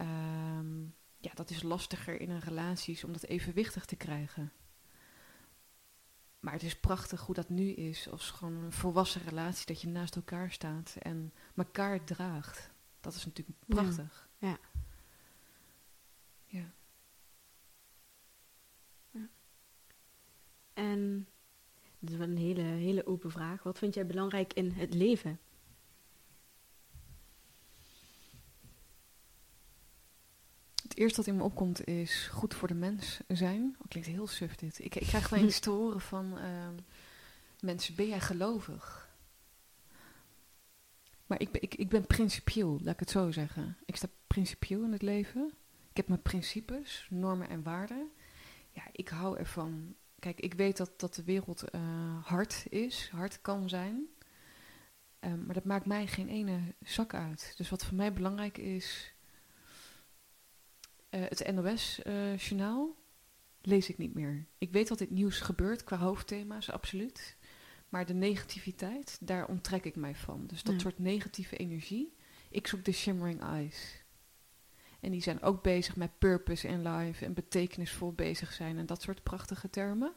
Um, ja, dat is lastiger in een relatie om dat evenwichtig te krijgen. Maar het is prachtig hoe dat nu is, als gewoon een volwassen relatie, dat je naast elkaar staat en elkaar draagt. Dat is natuurlijk prachtig. Ja. Ja. Ja. Ja. En dat is wel een hele, hele open vraag. Wat vind jij belangrijk in het leven? Het eerste wat in me opkomt is goed voor de mens zijn. Oh, klinkt heel suf dit. Ik, ik krijg wel eens te horen van uh, mensen, ben jij gelovig? Maar ik, ik, ik ben principieel, laat ik het zo zeggen. Ik sta principieel in het leven. Ik heb mijn principes, normen en waarden. Ja, ik hou ervan. Kijk, ik weet dat, dat de wereld uh, hard is, hard kan zijn. Uh, maar dat maakt mij geen ene zak uit. Dus wat voor mij belangrijk is, Uh, het N O S-journaal uh, lees ik niet meer. Ik weet wat dit nieuws gebeurt qua hoofdthema's, absoluut. Maar de negativiteit, daar onttrek ik mij van. Dus dat ja. soort negatieve energie. Ik zoek de shimmering eyes. En die zijn ook bezig met purpose in life en betekenisvol bezig zijn en dat soort prachtige termen.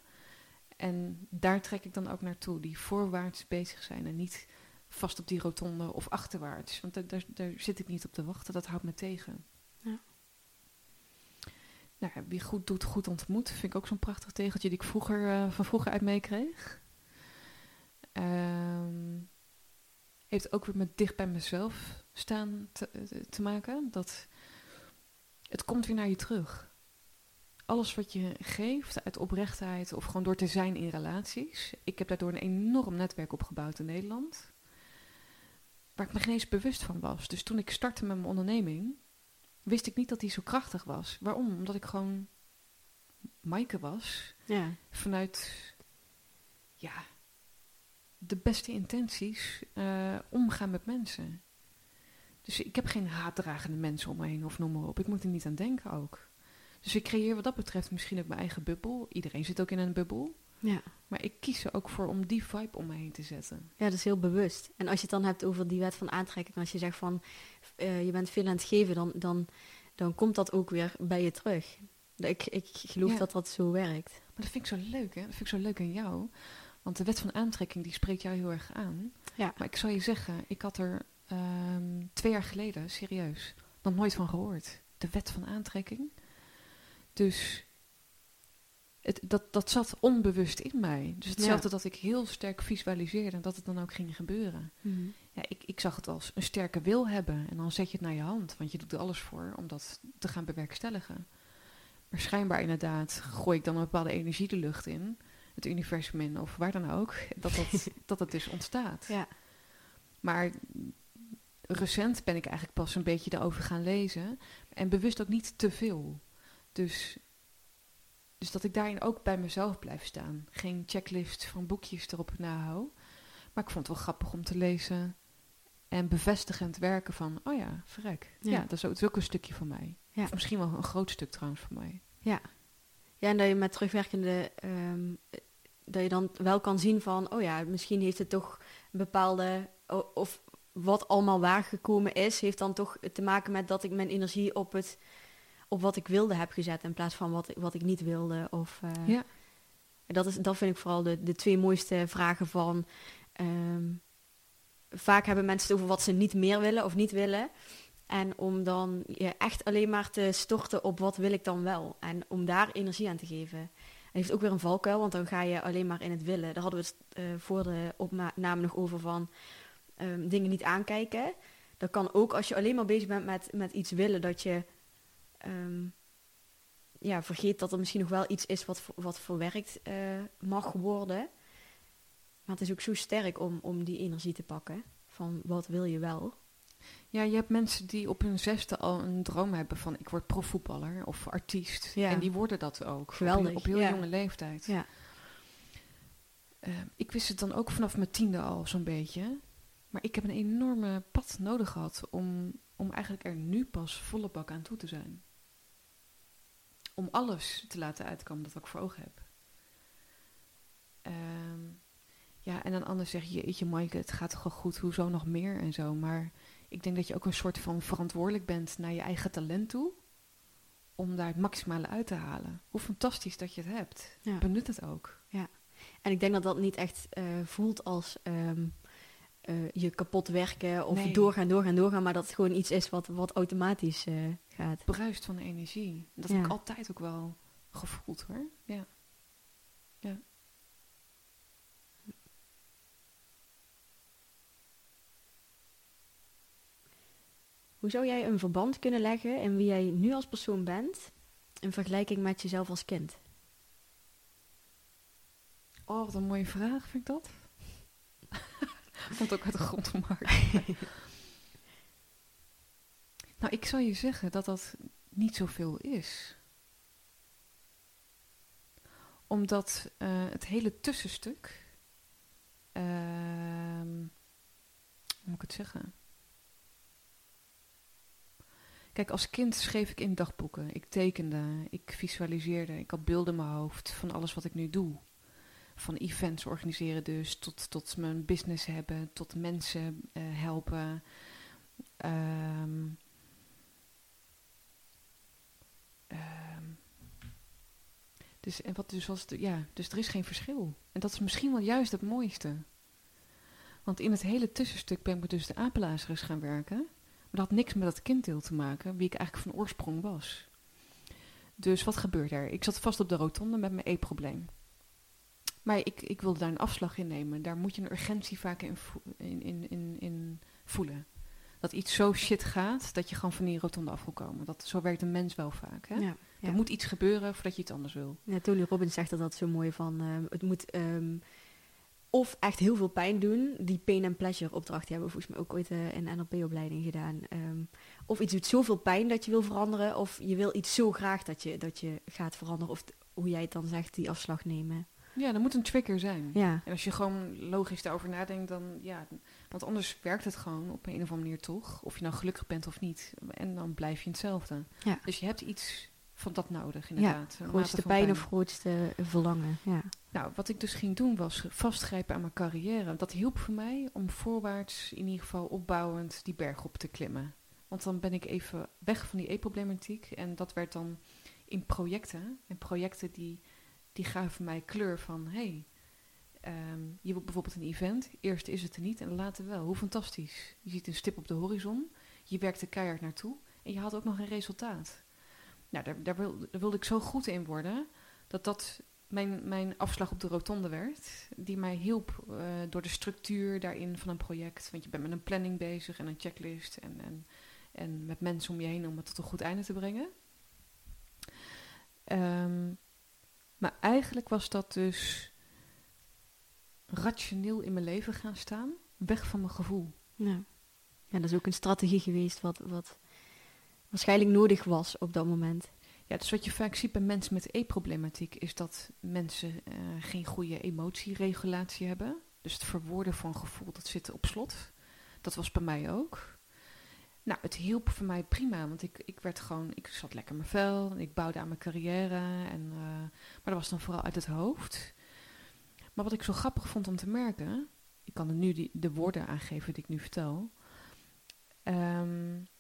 En daar trek ik dan ook naartoe. Die voorwaarts bezig zijn en niet vast op die rotonde of achterwaarts. Want daar, daar, daar zit ik niet op te wachten. Dat houdt me tegen. Ja. Nou, wie goed doet, goed ontmoet. Vind ik ook zo'n prachtig tegeltje die ik vroeger uh, van vroeger uit meekreeg. Um, heeft ook weer met dicht bij mezelf staan te, te maken. Dat het komt weer naar je terug. Alles wat je geeft uit oprechtheid of gewoon door te zijn in relaties. Ik heb daardoor een enorm netwerk opgebouwd in Nederland. Waar ik me geen eens bewust van was. Dus toen ik startte met mijn onderneming, wist ik niet dat hij zo krachtig was. Waarom? Omdat ik gewoon Maaike was. Ja. Vanuit ja, de beste intenties uh, omgaan met mensen. Dus ik heb geen haatdragende mensen om me heen of noem maar op. Ik moet er niet aan denken ook. Dus ik creëer wat dat betreft misschien ook mijn eigen bubbel. Iedereen zit ook in een bubbel. Ja. Maar ik kies er ook voor om die vibe om me heen te zetten. Ja, dat is heel bewust. En als je het dan hebt over die wet van aantrekking, als je zegt van uh, je bent veel aan het geven, dan, dan, dan komt dat ook weer bij je terug. Ik, ik geloof ja. dat dat zo werkt. Maar dat vind ik zo leuk, hè? Dat vind ik zo leuk aan jou. Want de wet van aantrekking, die spreekt jou heel erg aan. Ja. Maar ik zal je zeggen, ik had er um, twee jaar geleden, serieus, nog nooit van gehoord. De wet van aantrekking. Dus Het, dat, dat zat onbewust in mij. Dus hetzelfde ja. dat ik heel sterk visualiseerde en dat het dan ook ging gebeuren. Mm-hmm. Ja, ik, ik zag het als een sterke wil hebben en dan zet je het naar je hand, want je doet er alles voor om dat te gaan bewerkstelligen. Maar schijnbaar inderdaad gooi ik dan een bepaalde energie de lucht in, het universum in of waar dan ook, dat dat, dat het dus ontstaat. Ja. Maar recent ben ik eigenlijk pas een beetje daarover gaan lezen en bewust ook niet te veel. Dus... Dus dat ik daarin ook bij mezelf blijf staan. Geen checklist van boekjes erop nahou. Maar ik vond het wel grappig om te lezen. En bevestigend werken van, oh ja, verrek. Ja, ja dat is ook, is ook een stukje van mij. Ja. Of misschien wel een groot stuk trouwens van mij. Ja, ja en dat je met terugwerkende... Um, dat je dan wel kan zien van, oh ja, misschien heeft het toch een bepaalde... Of wat allemaal waargekomen is, heeft dan toch te maken met dat ik mijn energie op het... op wat ik wilde heb gezet in plaats van wat ik, wat ik niet wilde. Of uh, ja. dat, is, dat vind ik vooral de, de twee mooiste vragen van... Um, vaak hebben mensen het over wat ze niet meer willen of niet willen. En om dan je ja, echt alleen maar te storten op wat wil ik dan wel. En om daar energie aan te geven. En heeft ook weer een valkuil, want dan ga je alleen maar in het willen. Daar hadden we het uh, voor de opname nog over van um, dingen niet aankijken. Dat kan ook als je alleen maar bezig bent met, met iets willen. Dat je um, ja, vergeet dat er misschien nog wel iets is wat, wat verwerkt uh, mag worden. Maar het is ook zo sterk om, om die energie te pakken. Van wat wil je wel? Ja, je hebt mensen die op hun zesde al een droom hebben van... ik word profvoetballer of artiest. Ja. En die worden dat ook. Geweldig. Op, op heel ja. jonge leeftijd. Ja. Uh, ik wist het dan ook vanaf mijn tiende al zo'n beetje. Maar ik heb een enorme pad nodig gehad... om, om eigenlijk er nu pas volle bak aan toe te zijn. Om alles te laten uitkomen dat ik voor ogen heb. Uh, ja, en dan anders zeg je... jeetje Maaike, het gaat toch wel goed, hoezo nog meer en zo. Maar... ik denk dat je ook een soort van verantwoordelijk bent naar je eigen talent toe. Om daar het maximale uit te halen. Hoe fantastisch dat je het hebt. Ja. Benut het ook. Ja. En ik denk dat dat niet echt uh, voelt als um, uh, je kapot werken of nee. doorgaan, doorgaan, doorgaan. Maar dat het gewoon iets is wat, wat automatisch uh, gaat. Bruist van energie. Dat ja. heb ik altijd ook wel gevoeld hoor. Ja. Ja. Hoe zou jij een verband kunnen leggen in wie jij nu als persoon bent... in vergelijking met jezelf als kind? Oh, wat een mooie vraag, vind ik dat. Vond ook uit de grond gemaakt. Nou, ik zal je zeggen dat dat niet zoveel is. Omdat uh, het hele tussenstuk... Uh, hoe moet ik het zeggen... Kijk, als kind schreef ik in dagboeken. Ik tekende, ik visualiseerde, ik had beelden in mijn hoofd van alles wat ik nu doe. Van events organiseren dus, tot, tot mijn business hebben, tot mensen uh, helpen. Um, um, dus, en wat dus, was de, ja, dus er is geen verschil. En dat is misschien wel juist het mooiste. Want in het hele tussenstuk ben ik dus de apelazeres gaan werken... Maar dat had niks met dat kinddeel te maken, wie ik eigenlijk van oorsprong was. Dus wat gebeurde er? Ik zat vast op de rotonde met mijn e-probleem. Maar ik, ik wilde daar een afslag in nemen. Daar moet je een urgentie vaak in, vo- in, in, in, in voelen. Dat iets zo shit gaat, dat je gewoon van die rotonde af wil komen. Dat, zo werkt een mens wel vaak. Hè? Ja, ja. Er moet iets gebeuren voordat je iets anders wil. Ja, Tony Robbins zegt dat dat zo mooi van... Uh, het moet... Um, Of echt heel veel pijn doen. Die pain and pleasure opdracht die hebben we volgens mij ook ooit uh, in N L P-opleiding gedaan. Um, of iets doet zoveel pijn dat je wil veranderen. Of je wil iets zo graag dat je, dat je gaat veranderen. Of t- hoe jij het dan zegt, die afslag nemen. Ja, dat moet een trigger zijn. Ja. En als je gewoon logisch daarover nadenkt, dan ja. Want anders werkt het gewoon op een of andere manier toch. Of je nou gelukkig bent of niet. En dan blijf je hetzelfde. Ja. Dus je hebt iets... van dat nodig, inderdaad. Ja, grootste pijn, pijn of grootste verlangen. Ja. Nou, wat ik dus ging doen was vastgrijpen aan mijn carrière. Dat hielp voor mij om voorwaarts, in ieder geval opbouwend, die berg op te klimmen. Want dan ben ik even weg van die e-problematiek. En dat werd dan in projecten. En projecten die, die gaven mij kleur van... hey, um, je wilt bijvoorbeeld een event. Eerst is het er niet en later wel. Hoe fantastisch. Je ziet een stip op de horizon. Je werkt er keihard naartoe. En je had ook nog een resultaat. Nou, daar, daar, wil, daar wilde ik zo goed in worden... dat dat mijn, mijn afslag op de rotonde werd... die mij hielp uh, door de structuur daarin van een project. Want je bent met een planning bezig en een checklist... en, en, en met mensen om je heen om het tot een goed einde te brengen. Um, maar eigenlijk was dat dus... rationeel in mijn leven gaan staan... weg van mijn gevoel. Ja, ja dat is ook een strategie geweest... wat, wat... waarschijnlijk nodig was op dat moment. Ja, dus wat je vaak ziet bij mensen met e-problematiek... is dat mensen uh, geen goede emotieregulatie hebben. Dus het verwoorden van gevoel, dat zit op slot. Dat was bij mij ook. Nou, het hielp voor mij prima. Want ik, ik werd gewoon... Ik zat lekker in mijn vel. En ik bouwde aan mijn carrière. En, uh, maar dat was dan vooral uit het hoofd. Maar wat ik zo grappig vond om te merken... Ik kan er nu die, de woorden aangeven die ik nu vertel... Um,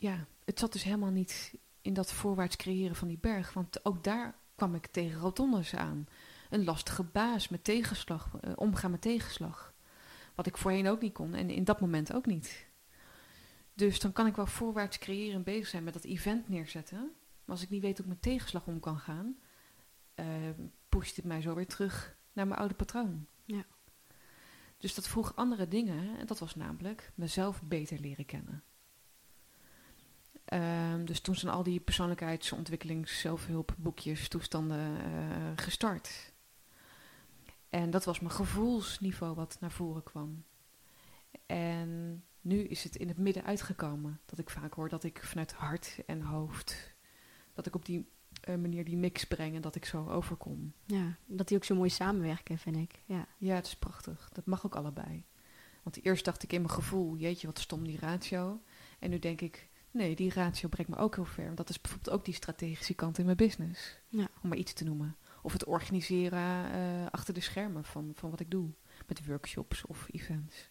Ja, het zat dus helemaal niet in dat voorwaarts creëren van die berg. Want ook daar kwam ik tegen rotondes aan. Een lastige baas met tegenslag, uh, omgaan met tegenslag. Wat ik voorheen ook niet kon en in dat moment ook niet. Dus dan kan ik wel voorwaarts creëren en bezig zijn met dat event neerzetten. Maar als ik niet weet hoe ik met tegenslag om kan gaan, uh, pusht het mij zo weer terug naar mijn oude patroon. Ja. Dus dat vroeg andere dingen en dat was namelijk mezelf beter leren kennen. Um, dus toen zijn al die persoonlijkheidsontwikkelings, zelfhulpboekjes, toestanden uh, gestart. En dat was mijn gevoelsniveau wat naar voren kwam. En nu is het in het midden uitgekomen. Dat ik vaak hoor dat ik vanuit hart en hoofd, dat ik op die uh, manier die mix breng en dat ik zo overkom. Ja, dat die ook zo mooi samenwerken, vind ik. Ja, ja, het is prachtig. Dat mag ook allebei. Want eerst dacht ik in mijn gevoel, jeetje wat stom die ratio. En nu denk ik, nee, die ratio brengt me ook heel ver. Dat is bijvoorbeeld ook die strategische kant in mijn business. Ja. Om maar iets te noemen. Of het organiseren uh, achter de schermen van, van wat ik doe. Met workshops of events.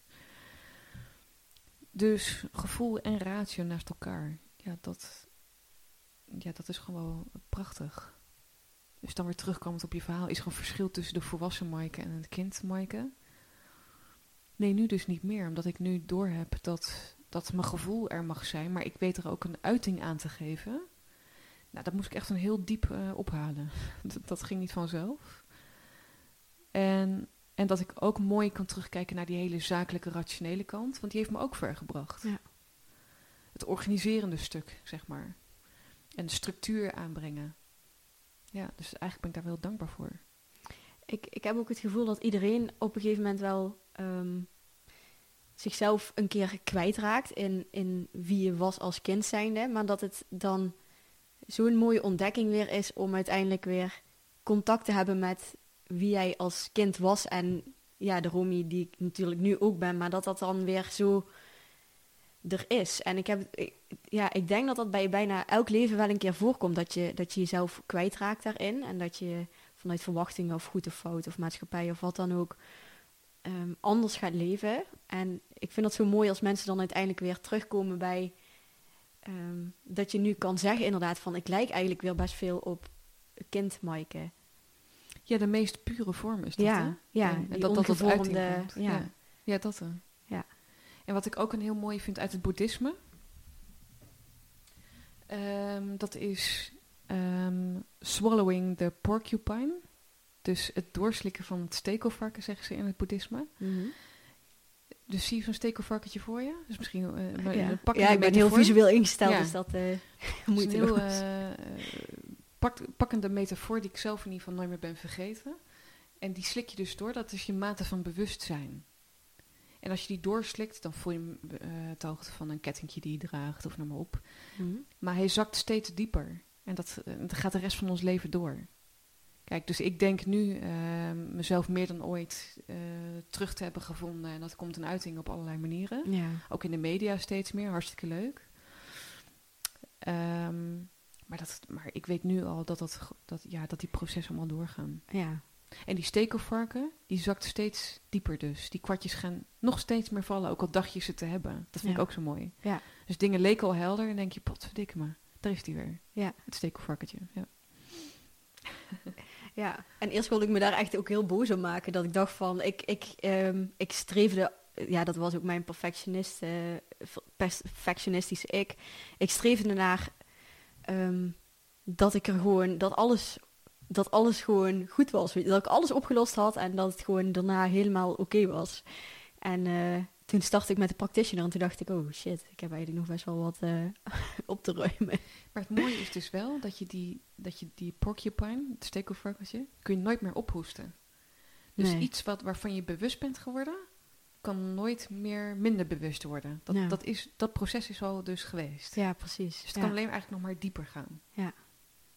Dus gevoel en ratio naast elkaar. Ja, dat, ja, dat is gewoon wel prachtig. Dus dan weer terugkomend op je verhaal. Is er een verschil tussen de volwassen Maaike en het kind Maaike? Nee, nu dus niet meer. Omdat ik nu doorheb dat... dat mijn gevoel er mag zijn, maar ik weet er ook een uiting aan te geven. Nou, dat moest ik echt een heel diep uh, ophalen. Dat, dat ging niet vanzelf. En, en dat ik ook mooi kan terugkijken naar die hele zakelijke, rationele kant, want die heeft me ook ver gebracht. Ja. Het organiserende stuk, zeg maar. En de structuur aanbrengen. Ja, dus eigenlijk ben ik daar wel dankbaar voor. Ik, ik heb ook het gevoel dat iedereen op een gegeven moment wel... Um zichzelf een keer kwijtraakt in, in wie je was als kind zijnde. Maar dat het dan zo'n mooie ontdekking weer is om uiteindelijk weer contact te hebben met wie jij als kind was. En ja, de Romy die ik natuurlijk nu ook ben, maar dat dat dan weer zo er is. En ik heb, ik, ja, ik denk dat dat bij bijna elk leven wel een keer voorkomt. Dat je, dat je jezelf kwijtraakt daarin. En dat je vanuit verwachtingen of goed of fout of maatschappij of wat dan ook... Um, anders gaat leven. En ik vind dat zo mooi als mensen dan uiteindelijk weer terugkomen bij... Um, dat je nu kan zeggen inderdaad van... ik lijk eigenlijk weer best veel op kind Maaike. Ja, de meest pure vorm is dat, ja, hè? Ja, ja, en die dat, ongevormde... Dat ja. Ja. ja, dat hè. Ja. En wat ik ook een heel mooi vind uit het boeddhisme... Um, dat is um, swallowing the porcupine... Dus het doorslikken van het stekelvarken, zeggen ze in het boeddhisme. Mm-hmm. Dus zie je zo'n stekelvarkentje voor je? Dus misschien uh, maar ja. pak je ja, ik ben heel visueel ingesteld, ja. Dus dat uh, moeiteloos. Dus heel, uh, pak, pakkende metafoor die ik zelf in ieder geval nooit meer ben vergeten. En die slik je dus door, dat is je mate van bewustzijn. En als je die doorslikt, dan voel je hem uh, het hoogte van een kettingje die je draagt of noem maar op. Mm-hmm. Maar hij zakt steeds dieper. En dat, uh, dat gaat de rest van ons leven door. Kijk, dus ik denk nu uh, mezelf meer dan ooit uh, terug te hebben gevonden. En dat komt een uiting op allerlei manieren. Ja. Ook in de media steeds meer, hartstikke leuk. Um, maar, dat, maar ik weet nu al dat, dat, dat, ja, dat die processen allemaal doorgaan. Ja. En die stekelvarken, die zakt steeds dieper dus. Die kwartjes gaan nog steeds meer vallen, ook al dacht je ze te hebben. Dat vind ja. ik ook zo mooi. Ja. Dus dingen leken al helder en denk je, potverdikke me, daar is die weer. Ja. Het stekelvarkentje, ja. Ja, en eerst wilde ik me daar echt ook heel boos om maken. Dat ik dacht van, ik, ik, um, ik streefde... Ja, dat was ook mijn perfectionist, uh, perfectionistische ik. Ik streefde naar um, dat ik er gewoon... Dat alles, dat alles gewoon goed was. Dat ik alles opgelost had en dat het gewoon daarna helemaal oké okay was. En uh, toen startte ik met de practitioner en toen dacht ik... Oh shit, ik heb eigenlijk nog best wel wat uh, op te ruimen. Maar het mooie is dus wel dat je die... dat je die porcupine, het stekelvarkentje, kun je nooit meer ophoesten. Dus nee. iets wat, waarvan je bewust bent geworden, kan nooit meer minder bewust worden. Dat, ja. dat, is, dat proces is al dus geweest. Ja, precies. Dus het ja. kan alleen eigenlijk nog maar dieper gaan. Ja.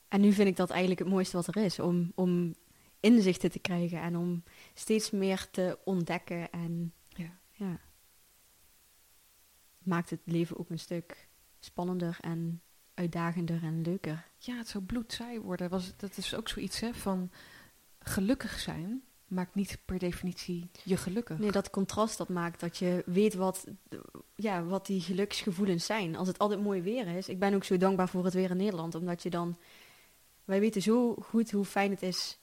En nu vind ik dat eigenlijk het mooiste wat er is, om, om inzichten te krijgen en om steeds meer te ontdekken. En ja. ja. Maakt het leven ook een stuk spannender en... uitdagender en leuker. Ja, het zou bloedzaai worden. Was, dat is ook zoiets hè, van gelukkig zijn maakt niet per definitie je gelukkig. Nee, dat contrast dat maakt dat je weet wat, ja, wat die geluksgevoelens zijn. Als het altijd mooi weer is. Ik ben ook zo dankbaar voor het weer in Nederland. Omdat je dan... Wij weten zo goed hoe fijn het is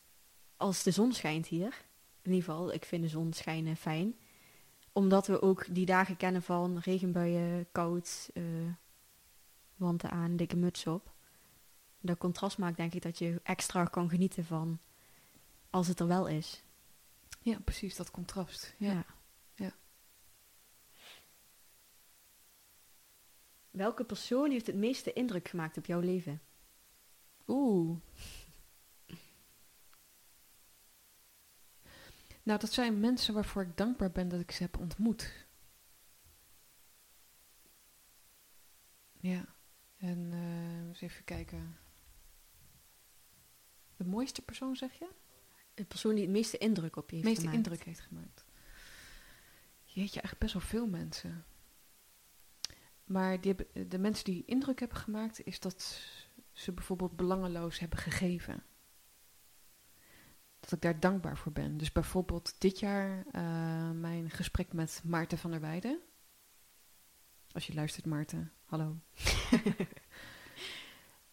als de zon schijnt hier. In ieder geval, ik vind de zon schijnen fijn. Omdat we ook die dagen kennen van regenbuien, koud, uh, wanten aan, dikke muts op. Dat contrast maakt denk ik dat je extra kan genieten van als het er wel is. Ja, precies, dat contrast. Ja. Ja. Ja. Welke persoon heeft het meeste indruk gemaakt op jouw leven? Oeh. Nou, dat zijn mensen waarvoor ik dankbaar ben dat ik ze heb ontmoet. Ja, en uh, eens even kijken. De mooiste persoon, zeg je? De persoon die het meeste indruk op je heeft gemaakt. De meeste indruk heeft gemaakt. Jeetje, echt best wel veel mensen. Maar die hebben, de mensen die indruk hebben gemaakt, is dat ze bijvoorbeeld belangeloos hebben gegeven. Dat ik daar dankbaar voor ben. Dus bijvoorbeeld dit jaar uh, mijn gesprek met Maarten van der Weijden. Als je luistert, Maarten, hallo.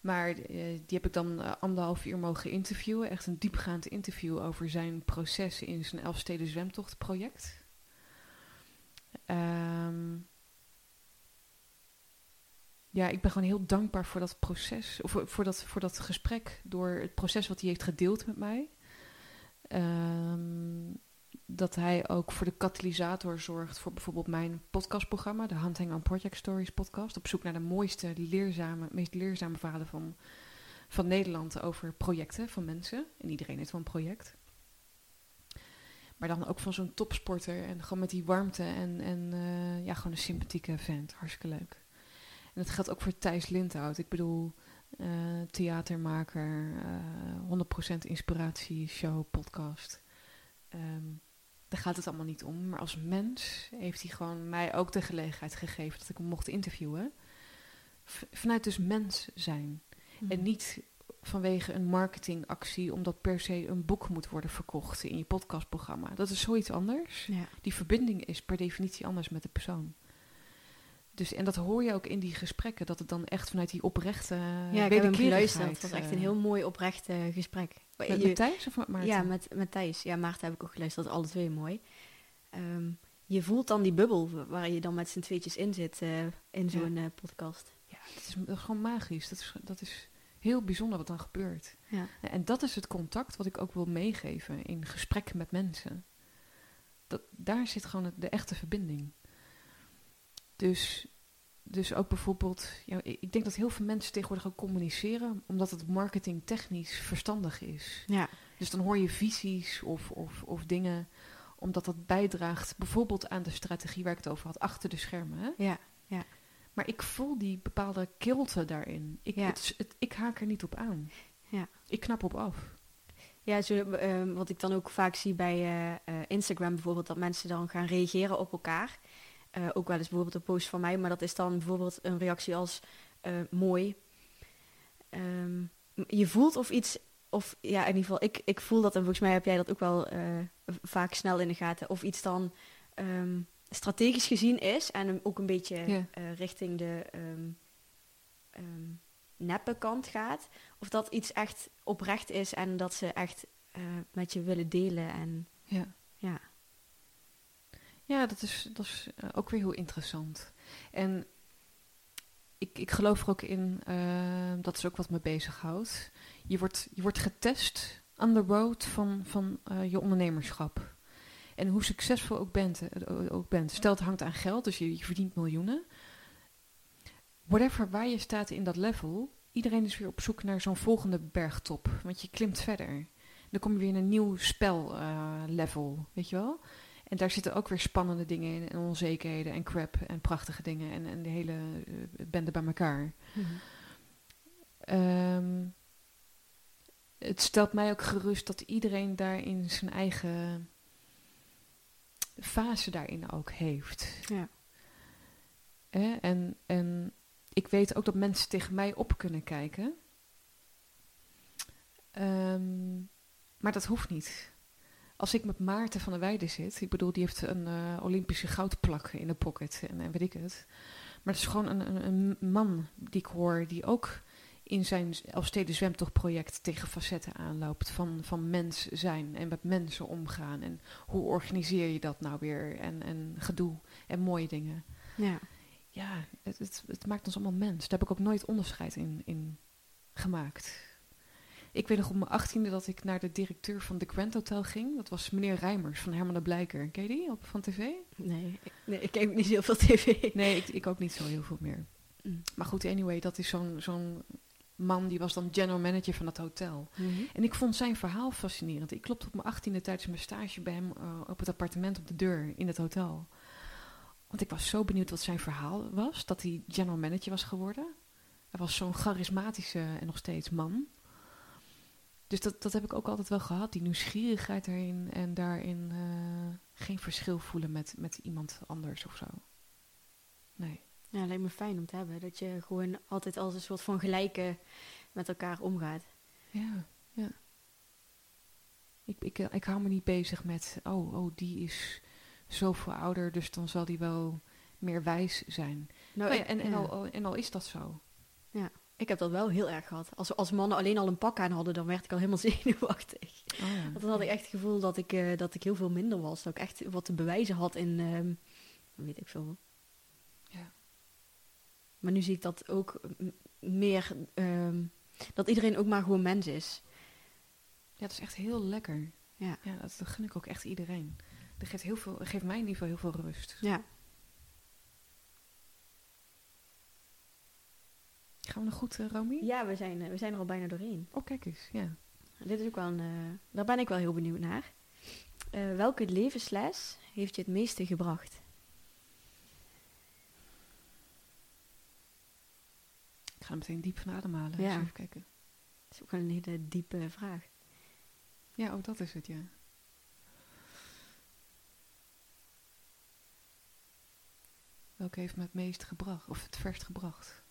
Maar uh, die heb ik dan uh, anderhalf uur mogen interviewen. Echt een diepgaand interview over zijn proces in zijn Elfsteden Zwemtochtproject. Um, ja, ik ben gewoon heel dankbaar voor dat proces. Of voor dat, voor dat gesprek. Door het proces wat hij heeft gedeeld met mij. Um, dat hij ook voor de katalysator zorgt voor bijvoorbeeld mijn podcastprogramma, de Hang On project stories podcast, op zoek naar de mooiste, leerzame, meest leerzame verhalen van, van Nederland over projecten van mensen. En iedereen heeft wel een project. Maar dan ook van zo'n topsporter en gewoon met die warmte en, en uh, ja, gewoon een sympathieke vent. Hartstikke leuk. En dat geldt ook voor Thijs Lindhout. Ik bedoel... Uh, theatermaker, uh, honderd procent inspiratie show, podcast. Um, daar gaat het allemaal niet om. Maar als mens heeft hij gewoon mij ook de gelegenheid gegeven dat ik hem mocht interviewen. V- vanuit dus mens zijn. Mm. En niet vanwege een marketingactie, omdat per se een boek moet worden verkocht in je podcastprogramma. Dat is zoiets anders. Ja. Die verbinding is per definitie anders met de persoon. Dus, en dat hoor je ook in die gesprekken, dat het dan echt vanuit die oprechte wederkerigheid... Ja, ik heb hem geluisterd. Het was echt een heel mooi oprecht uh, gesprek. Met, met Thijs of met Maarten? Ja, met, met Thijs. Ja, Maarten heb ik ook geluisterd. Alle twee mooi. Um, je voelt dan die bubbel waar je dan met z'n tweetjes in zit uh, in zo'n ja. uh, podcast. Ja, dat is, dat is gewoon magisch. Dat is, dat is heel bijzonder wat dan gebeurt. Ja. En dat is het contact wat ik ook wil meegeven in gesprek met mensen. Dat, daar zit gewoon de echte verbinding. Dus, dus ook bijvoorbeeld, ja, ik denk dat heel veel mensen tegenwoordig ook communiceren, omdat het marketingtechnisch verstandig is. Ja. Dus dan hoor je visies of, of, of dingen, omdat dat bijdraagt bijvoorbeeld aan de strategie waar ik het over had, achter de schermen. Hè? Ja, ja. Maar ik voel die bepaalde kilte daarin. Ik, ja. het, het, ik haak er niet op aan. Ja. Ik knap op af. Ja, zo, uh, wat ik dan ook vaak zie bij uh, uh, Instagram bijvoorbeeld, dat mensen dan gaan reageren op elkaar. Uh, ook wel eens bijvoorbeeld een post van mij, maar dat is dan bijvoorbeeld een reactie als uh, mooi. Um, je voelt of iets, of ja, in ieder geval, ik, ik voel dat en volgens mij heb jij dat ook wel uh, vaak snel in de gaten. Of iets dan um, strategisch gezien is en ook een beetje ja. uh, richting de um, um, neppe kant gaat. Of dat iets echt oprecht is en dat ze echt uh, met je willen delen en ja. ja. Ja, dat is, dat is ook weer heel interessant. En ik, ik geloof er ook in, uh, dat is ook wat me bezighoudt. Je wordt, je wordt getest on the road van, van uh, je ondernemerschap. En hoe succesvol ook bent, ook bent. Stel, het hangt aan geld, dus je, je verdient miljoenen. Whatever, waar je staat in dat level, iedereen is weer op zoek naar zo'n volgende bergtop. Want je klimt verder. Dan kom je weer in een nieuw spel uh, level, weet je wel? En daar zitten ook weer spannende dingen in. En onzekerheden en crap en prachtige dingen. En, en de hele uh, bende bij elkaar. Mm-hmm. Um, het stelt mij ook gerust dat iedereen daarin zijn eigen fase daarin ook heeft. Ja. Eh, en, en ik weet ook dat mensen tegen mij op kunnen kijken. Um, maar dat hoeft niet. Als ik met Maarten van der Weijden zit, ik bedoel, die heeft een uh, Olympische goudplak in de pocket en, en weet ik het. Maar het is gewoon een, een, een man die ik hoor die ook in zijn Elfstedenzwemtochtproject tegen facetten aanloopt van, van mens zijn en met mensen omgaan. En hoe organiseer je dat nou weer? En, en gedoe en mooie dingen. Ja, ja het, het, het maakt ons allemaal mens. Daar heb ik ook nooit onderscheid in, in gemaakt. Ik weet nog op mijn achttiende dat ik naar de directeur van The Grand Hotel ging. Dat was meneer Rijmers van Herman de Blijker. Ken je die op, van tv? Nee, ik, nee, ik kijk niet zo heel veel tv. Nee, ik, ik ook niet zo heel veel meer. Mm. Maar goed, anyway, dat is zo'n... zo'n man, die was dan general manager van dat hotel. Mm-hmm. En ik vond zijn verhaal fascinerend. Ik klopte op mijn achttiende tijdens mijn stage bij hem uh, op het appartement op de deur in het hotel. Want ik was zo benieuwd wat zijn verhaal was, dat hij general manager was geworden. Hij was zo'n charismatische en nog steeds man. Dus dat, dat heb ik ook altijd wel gehad, die nieuwsgierigheid daarin en daarin uh, geen verschil voelen met, met iemand anders of zo. Nee. Ja, lijkt me fijn om te hebben. Dat je gewoon altijd als een soort van gelijke met elkaar omgaat. Ja, ja. Ik, ik, ik hou me niet bezig met, oh, oh, die is zoveel ouder, dus dan zal die wel meer wijs zijn. Nou, nou ja, en, en, ja. Al, en al is dat zo. Ja, ik heb dat wel heel erg gehad. Als, als mannen alleen al een pak aan hadden, dan werd ik al helemaal zenuwachtig. Oh ja. Want dan had ik echt het gevoel dat ik, uh, dat ik heel veel minder was. Dat ik echt wat te bewijzen had in, um, weet ik veel. Ja. Maar nu zie ik dat ook meer, um, dat iedereen ook maar gewoon mens is. Ja, dat is echt heel lekker. Ja, ja dat, dat gun ik ook echt iedereen. Dat geeft, heel veel, dat geeft mij in ieder geval heel veel rust. Ja. Gaan we nog goed, uh, Romy? Ja, we zijn, we zijn er al bijna doorheen. Oh, kijk eens, ja. Dit is ook wel een, uh, daar ben ik wel heel benieuwd naar. Uh, welke levensles heeft je het meeste gebracht? Ik ga er meteen diep van ademhalen. Ja. Even kijken. Dat is ook een hele diepe vraag. Ja, ook oh, dat is het, ja. Welke heeft me het meest gebracht? Of het verst gebracht?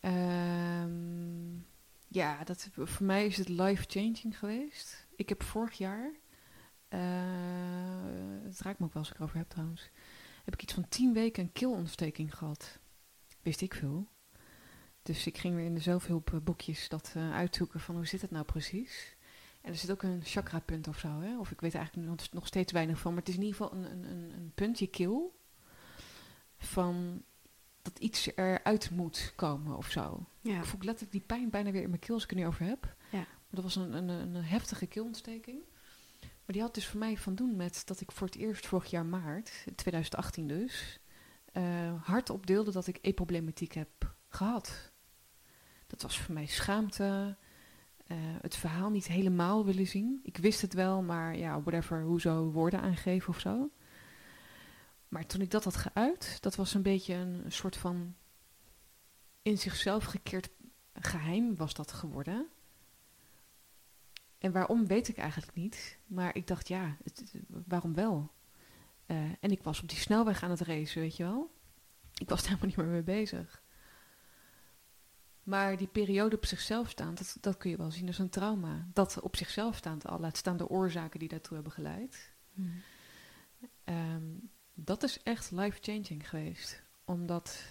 Um, ja, dat, voor mij is het life-changing geweest. Ik heb vorig jaar... Uh, het raakt me ook wel als ik erover heb trouwens. Heb ik iets van tien weken een keelontsteking gehad. Wist ik veel. Dus ik ging weer in de zelfhulpboekjes dat uh, uitzoeken van hoe zit het nou precies. En er zit ook een chakrapunt of zo. Hè? Of ik weet er eigenlijk nog steeds weinig van. Maar het is in ieder geval een, een, een puntje keel. Van dat iets eruit moet komen of zo. Ja. Ik voel letterlijk die pijn bijna weer in mijn keel als ik er nu over heb. Ja. Maar dat was een, een, een heftige keelontsteking. Maar die had dus voor mij van doen met dat ik voor het eerst vorig jaar maart, twintig achttien dus... Uh, hardop deelde dat ik e-problematiek heb gehad. Dat was voor mij schaamte, uh, het verhaal niet helemaal willen zien. Ik wist het wel, maar ja, whatever, hoezo woorden aangeven of zo. Maar toen ik dat had geuit, dat was een beetje een soort van in zichzelf gekeerd geheim was dat geworden. En waarom weet ik eigenlijk niet, maar ik dacht ja, het, waarom wel? Uh, en ik was op die snelweg aan het racen, weet je wel. Ik was daar helemaal niet meer mee bezig. Maar die periode op zichzelf staan, dat, dat kun je wel zien als een trauma. Dat op zichzelf staand al, laat staan de oorzaken die daartoe hebben geleid. Mm. Um, dat is echt life-changing geweest. Omdat,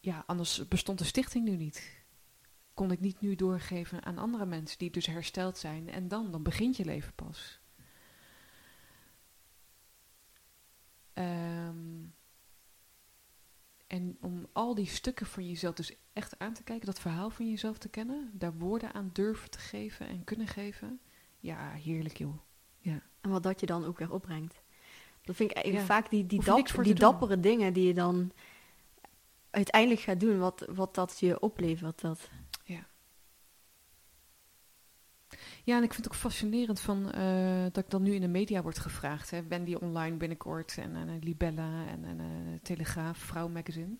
ja, anders bestond de stichting nu niet. Kon ik niet nu doorgeven aan andere mensen die dus hersteld zijn. En dan, dan begint je leven pas. Um, en om al die stukken van jezelf dus echt aan te kijken, dat verhaal van jezelf te kennen, daar woorden aan durven te geven en kunnen geven, ja, heerlijk joh. Ja. En wat dat je dan ook weer opbrengt. Dat vind ik ja. vaak die, die, dap, die dappere doen. Dingen die je dan uiteindelijk gaat doen, wat, wat dat je oplevert. Dat. Ja. Ja, en ik vind het ook fascinerend van, uh, dat ik dan nu in de media wordt gevraagd. Hè. Wendy Online binnenkort en, en uh, Libella en, en uh, Telegraaf, Vrouw Magazine.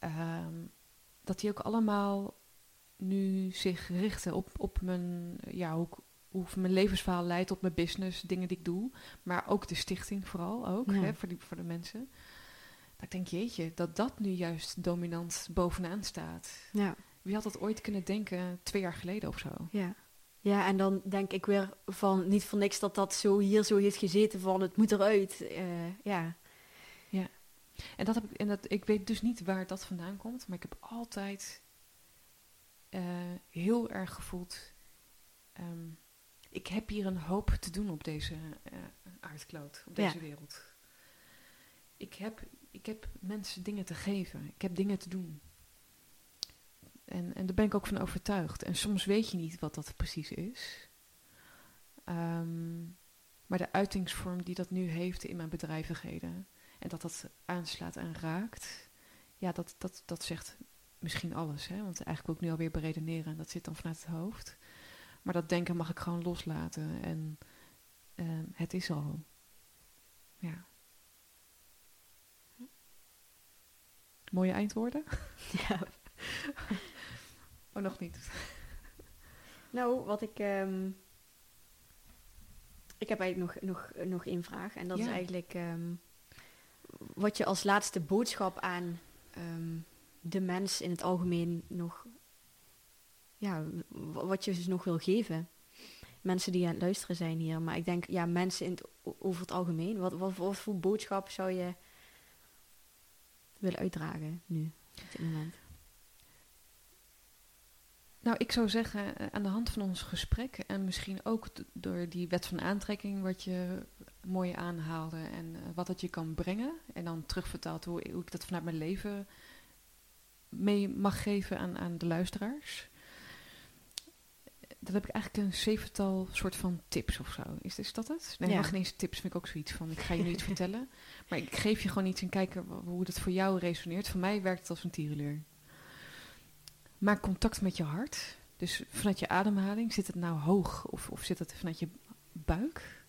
Um, dat die ook allemaal nu zich richten op, op mijn, ja, hoe, hoe mijn levensverhaal leidt, op mijn business, dingen die ik doe. Maar ook de stichting vooral, ook ja. hè, voor, die, voor de mensen. Dat ik denk, jeetje, dat dat nu juist dominant bovenaan staat. Ja. Wie had dat ooit kunnen denken twee jaar geleden of zo? Ja. Ja, en dan denk ik weer van niet voor niks dat dat zo hier zo heeft gezeten van het moet eruit. Uh, ja. ja. En, dat heb ik, en dat, ik weet dus niet waar dat vandaan komt, maar ik heb altijd uh, heel erg gevoeld, um, ik heb hier een hoop te doen op deze uh, aardkloot, op deze ja. wereld. Ik heb, ik heb mensen dingen te geven, ik heb dingen te doen. En, en daar ben ik ook van overtuigd. En soms weet je niet wat dat precies is. Um, maar de uitingsvorm die dat nu heeft in mijn bedrijvigheden, en dat dat aanslaat en raakt, ja, dat, dat, dat zegt misschien alles. Hè? Want eigenlijk wil ik nu alweer beredeneren en dat zit dan vanuit het hoofd. Maar dat denken mag ik gewoon loslaten. En um, het is al. Ja. Mooie eindwoorden? Ja. Oh, nog niet. Nou, wat ik... Um, ik heb eigenlijk nog, nog, nog één vraag. En dat ja. is eigenlijk... Um, wat je als laatste boodschap aan um, de mens in het algemeen nog... Ja, wat je dus nog wil geven. Mensen die aan het luisteren zijn hier. Maar ik denk, ja, mensen in het, over het algemeen. Wat, wat, wat voor boodschap zou je willen uitdragen nu, op dit moment? Nou, ik zou zeggen, aan de hand van ons gesprek en misschien ook d- door die wet van aantrekking wat je mooi aanhaalde en uh, wat dat je kan brengen en dan terugvertaald hoe, hoe ik dat vanuit mijn leven mee mag geven aan, aan de luisteraars. Dan heb ik eigenlijk een zevental soort van tips of zo. Is, is dat het? Nee, ja. mag ineens tips vind ik ook zoiets van. Ik ga je nu iets vertellen. Maar ik geef je gewoon iets en kijken hoe dat voor jou resoneert. Voor mij werkt het als een tierenleer. Maak contact met je hart. Dus vanuit je ademhaling. Zit het nou hoog of, of zit het vanuit je buik?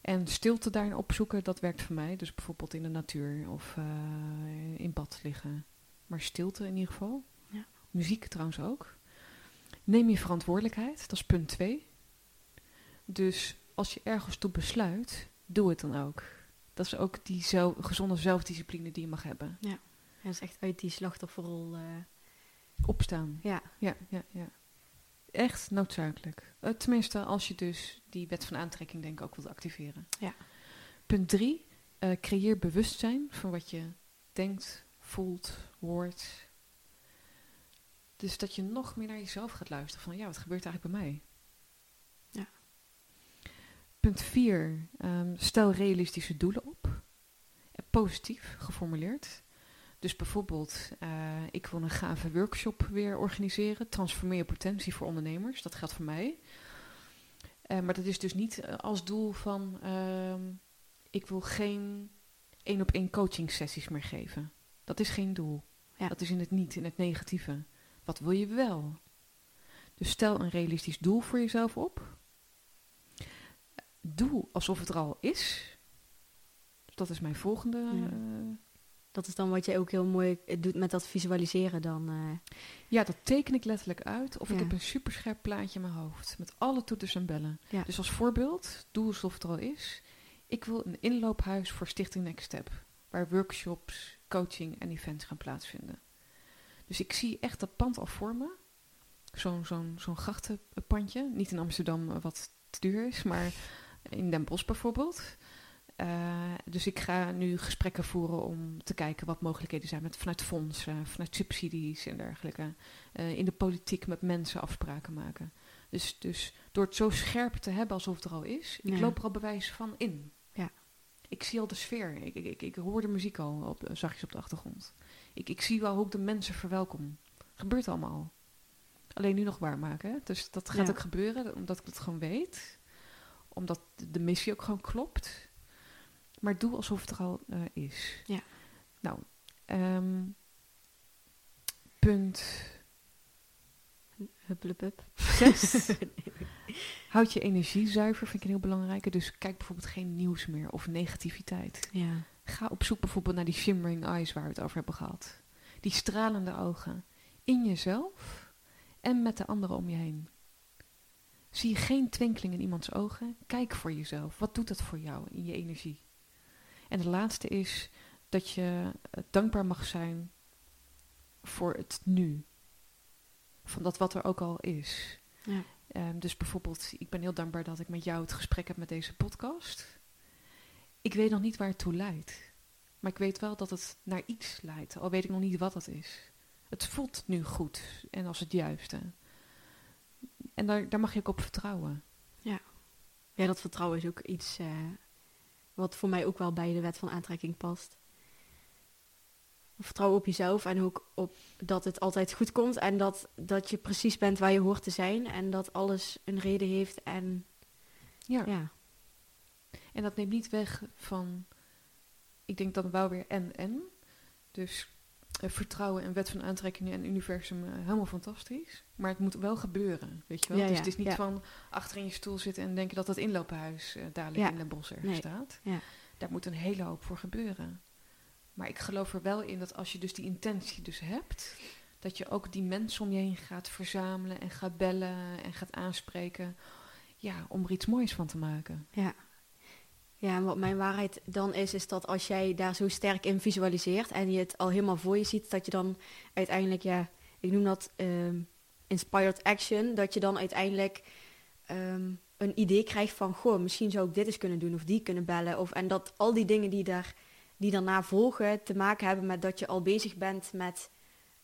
En stilte daarin opzoeken, dat werkt voor mij. Dus bijvoorbeeld in de natuur of uh, in bad liggen. Maar stilte in ieder geval. Ja. Muziek trouwens ook. Neem je verantwoordelijkheid, dat is punt twee. Dus als je ergens toe besluit, doe het dan ook. Dat is ook die zelf, gezonde zelfdiscipline die je mag hebben. Ja, en dat is echt uit die slachtofferrol... Uh... Opstaan. Ja. Ja, ja, ja. Echt noodzakelijk. Uh, tenminste, als je dus die wet van aantrekking denk ik ook wilt activeren. Ja. Punt drie, uh, creëer bewustzijn van wat je denkt, voelt, hoort... Dus dat je nog meer naar jezelf gaat luisteren. Van ja, wat gebeurt er eigenlijk bij mij? Ja. Punt vier. Um, stel realistische doelen op. Positief geformuleerd. Dus bijvoorbeeld, uh, ik wil een gave workshop weer organiseren. Transformeer potentie voor ondernemers. Dat geldt voor mij. Uh, maar dat is dus niet als doel van... Uh, ik wil geen één op één coaching sessies meer geven. Dat is geen doel. Ja. Dat is in het niet, in het negatieve. Wat wil je wel? Dus stel een realistisch doel voor jezelf op. Doe alsof het er al is. Dus dat is mijn volgende. Ja. Uh, dat is dan wat jij ook heel mooi doet met dat visualiseren dan. Uh. Ja, dat teken ik letterlijk uit. Of ja. ik heb een superscherp plaatje in mijn hoofd. Met alle toeters en bellen. Ja. Dus als voorbeeld, doe alsof het er al is. Ik wil een inloophuis voor Stichting Next Step. Waar workshops, coaching en events gaan plaatsvinden. Dus ik zie echt dat pand al voor me. Zo'n, zo'n, zo'n grachtenpandje. Niet in Amsterdam wat te duur is, maar in Den Bosch bijvoorbeeld. Uh, dus ik ga nu gesprekken voeren om te kijken wat mogelijkheden zijn met vanuit fondsen, vanuit subsidies en dergelijke. Uh, in de politiek met mensen afspraken maken. Dus, dus door het zo scherp te hebben alsof het er al is, ja. ik loop er al bewijs van in. Ja. Ik zie al de sfeer. Ik, ik, ik, ik hoor de muziek al op, zachtjes op de achtergrond. Ik, ik zie wel hoe ik de mensen verwelkom. Gebeurt allemaal. Alleen nu nog waarmaken. Hè? Dus dat gaat ja. ook gebeuren, omdat ik het gewoon weet. Omdat de missie ook gewoon klopt. Maar doe alsof het er al uh, is. Ja. Nou, um, punt... Hupplepup. Zes. Houd je energie zuiver, vind ik een heel belangrijke. Dus kijk bijvoorbeeld geen nieuws meer of negativiteit. Ja. Ga op zoek bijvoorbeeld naar die shimmering eyes waar we het over hebben gehad. Die stralende ogen. In jezelf en met de anderen om je heen. Zie geen twinkeling in iemands ogen. Kijk voor jezelf. Wat doet dat voor jou in je energie? En de laatste is dat je dankbaar mag zijn voor het nu. Van dat wat er ook al is. Ja. Um, dus bijvoorbeeld, ik ben heel dankbaar dat ik met jou het gesprek heb met deze podcast. Ik weet nog niet waar het toe leidt. Maar ik weet wel dat het naar iets leidt, al weet ik nog niet wat dat is. Het voelt nu goed en als het juiste. En daar, daar mag je ook op vertrouwen. Ja, ja, dat vertrouwen is ook iets uh, wat voor mij ook wel bij de wet van aantrekking past. Vertrouwen op jezelf en ook op dat het altijd goed komt. En dat, dat je precies bent waar je hoort te zijn. En dat alles een reden heeft. En ja. ja. En dat neemt niet weg van... Ik denk dan wel weer en-en. Dus uh, vertrouwen en wet van aantrekking en universum uh, helemaal fantastisch. Maar het moet wel gebeuren, weet je wel. Ja, dus ja, het is niet ja. van achter in je stoel zitten en denken dat dat inloophuis uh, dadelijk ja. in Den Bosch ergens nee. staat. Ja. Daar moet een hele hoop voor gebeuren. Maar ik geloof er wel in dat als je dus die intentie dus hebt, dat je ook die mensen om je heen gaat verzamelen en gaat bellen en gaat aanspreken. Ja, om er iets moois van te maken. Ja, ja, en wat mijn waarheid dan is, is dat als jij daar zo sterk in visualiseert en je het al helemaal voor je ziet, dat je dan uiteindelijk, ja, ik noem dat um, inspired action, dat je dan uiteindelijk um, een idee krijgt van, goh, misschien zou ik dit eens kunnen doen of die kunnen bellen. Of, en dat al die dingen die daar... die daarna volgen, te maken hebben met dat je al bezig bent met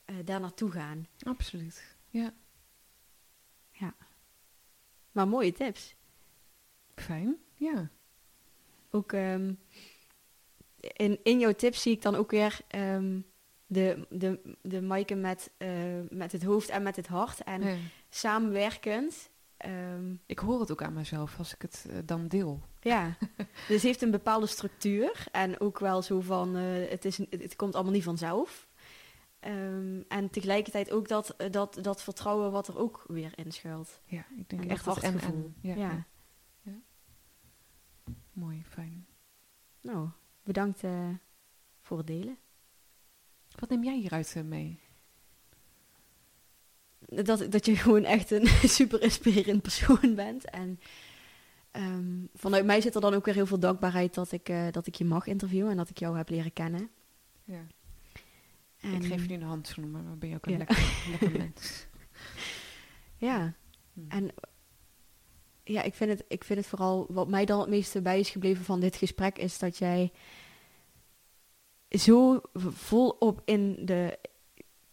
uh, daar naartoe gaan. Absoluut, ja. Ja. Maar mooie tips. Fijn, ja. Ook um, in, in jouw tips zie ik dan ook weer um, de, de, de Maaike met, uh, met het hoofd en met het hart. En ja. samenwerkend... Um, ik hoor het ook aan mezelf als ik het uh, dan deel. Ja, dus heeft een bepaalde structuur. En ook wel zo van, uh, het, is, het komt allemaal niet vanzelf. Um, en tegelijkertijd ook dat, dat, dat vertrouwen wat er ook weer in schuilt. Ja, ik denk en echt dat hartgevoel. Ja, ja. Ja. Ja. Mooi, fijn. Nou, bedankt uh, voor het delen. Wat neem jij hieruit uh, mee? Dat, dat je gewoon echt een super inspirerend persoon bent. En um, vanuit mij zit er dan ook weer heel veel dankbaarheid dat ik, uh, dat ik je mag interviewen en dat ik jou heb leren kennen. Ja. En ik geef je nu een handschoen, maar dan ben je ook een ja. lekker, lekker mens. Ja. Hmm. En ja, ik vind, het, ik vind het vooral, wat mij dan het meeste bij is gebleven van dit gesprek, is dat jij zo volop in de...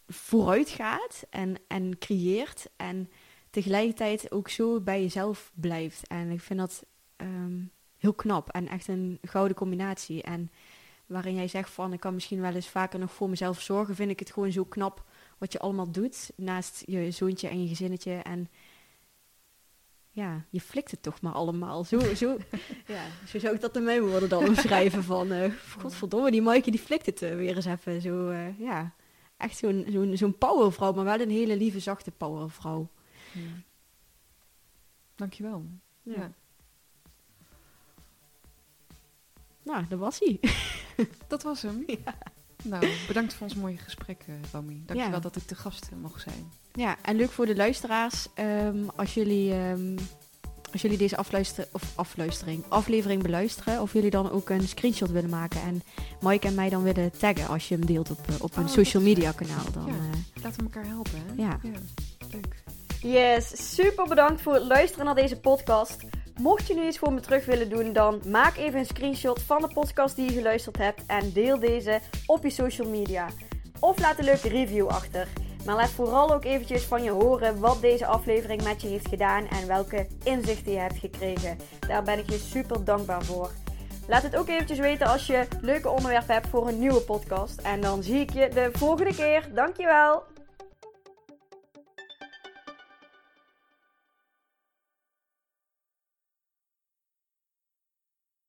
vooruit gaat en, en creëert en tegelijkertijd ook zo bij jezelf blijft. En ik vind dat um, heel knap en echt een gouden combinatie. En waarin jij zegt van, ik kan misschien wel eens vaker nog voor mezelf zorgen, vind ik het gewoon zo knap wat je allemaal doet naast je zoontje en je gezinnetje. En ja, je flikt het toch maar allemaal. Zo, zo, ja, zo zou ik dat in mijn woorden dan omschrijven van, uh, godverdomme, die Maaike die flikt het uh, weer eens even. Zo, uh, ja... Echt zo'n, zo'n, zo'n powervrouw, maar wel een hele lieve, zachte powervrouw. Ja. Dankjewel. Ja. Ja. Nou, dat was hij. Dat was hem. Ja. Nou, bedankt voor ons mooie gesprek, Romy. Dankjewel ja. dat ik te gast mocht zijn. Ja, en leuk voor de luisteraars. Um, als jullie... Um, Als jullie deze afluister, of afluistering, aflevering beluisteren, of jullie dan ook een screenshot willen maken en Maaike en mij dan willen taggen als je hem deelt op, op een oh, social media kanaal. Dan, ja, uh... laten we elkaar helpen. Hè? Ja. Ja, leuk. Yes, super bedankt voor het luisteren naar deze podcast. Mocht je nu iets voor me terug willen doen, dan maak even een screenshot van de podcast die je geluisterd hebt en deel deze op je social media. Of laat een leuke review achter. Maar laat vooral ook eventjes van je horen wat deze aflevering met je heeft gedaan en welke inzichten je hebt gekregen. Daar ben ik je super dankbaar voor. Laat het ook eventjes weten als je leuke onderwerpen hebt voor een nieuwe podcast. En dan zie ik je de volgende keer. Dankjewel!